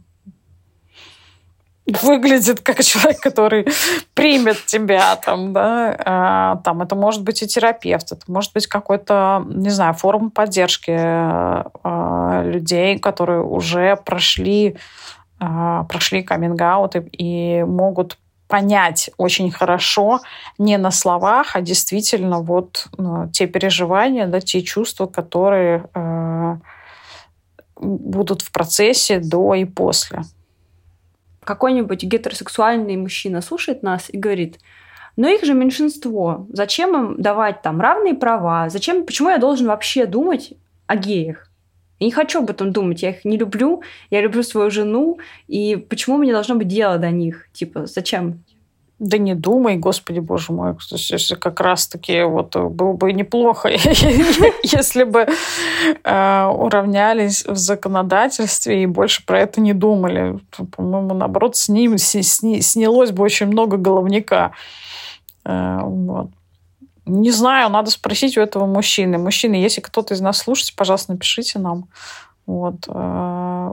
выглядит как человек, который примет тебя. Там, да? Там, это может быть и терапевт, это может быть какой-то, не знаю, форум поддержки людей, которые уже прошли, прошли каминг-аут и, и могут понять очень хорошо не на словах, а действительно вот ну, те переживания, да, те чувства, которые э, будут в процессе до и после. какой-нибудь гетеросексуальный мужчина слушает нас и говорит: но их же меньшинство, зачем им давать там равные права, зачем, почему я должен вообще думать о геях? Я не хочу об этом думать, я их не люблю, я люблю свою жену, и почему мне должно быть дело до них? Типа, зачем? Да не думай, господи, боже мой, как раз-таки вот было бы неплохо, если бы уравнялись в законодательстве и больше про это не думали. По-моему, наоборот, с ним снялось бы очень много головняка. Вот. Не знаю, надо спросить у этого мужчины. Мужчины, если кто-то из нас слушает, пожалуйста, напишите нам. Вот.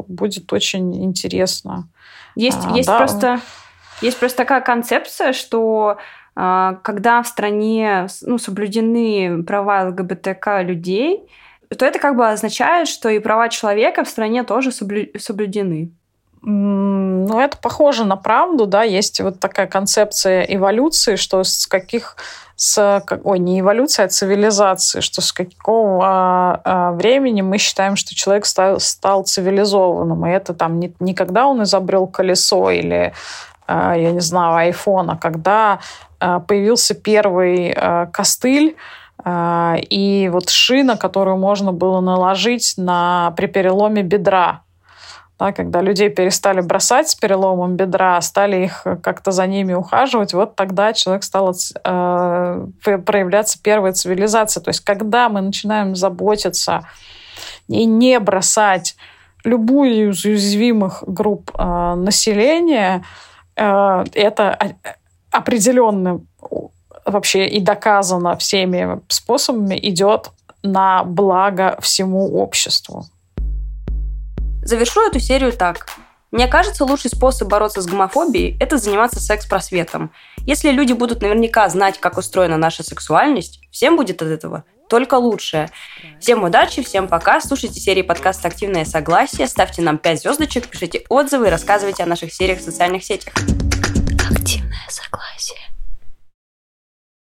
Будет очень интересно. Есть, а, есть, да. просто, есть просто такая концепция, что когда в стране ну, соблюдены права ЛГБТК людей, то это как бы означает, что и права человека в стране тоже соблюдены. Ну, это похоже на правду, да, есть вот такая концепция эволюции, что с каких, с, ой, не эволюция, а цивилизации, что с какого времени мы считаем, что человек стал, стал цивилизованным, и это там не, не когда он изобрел колесо или, я не знаю, айфон, а когда появился первый костыль, и вот шина, которую можно было наложить на, при переломе бедра. Да, когда людей перестали бросать с переломом бедра, стали их как-то за ними ухаживать, вот тогда человек стал э, проявляться первая цивилизация. То есть когда мы начинаем заботиться и не бросать любую из уязвимых групп э, населения, э, это определенно вообще и доказано всеми способами идет на благо всему обществу. Завершу эту серию так. Мне кажется, лучший способ бороться с гомофобией – это заниматься секс-просветом. Если люди будут наверняка знать, как устроена наша сексуальность, всем будет от этого только лучше. Всем удачи, всем пока. Слушайте серии подкаста «Активное согласие», ставьте нам пять звездочек, пишите отзывы и рассказывайте о наших сериях в социальных сетях.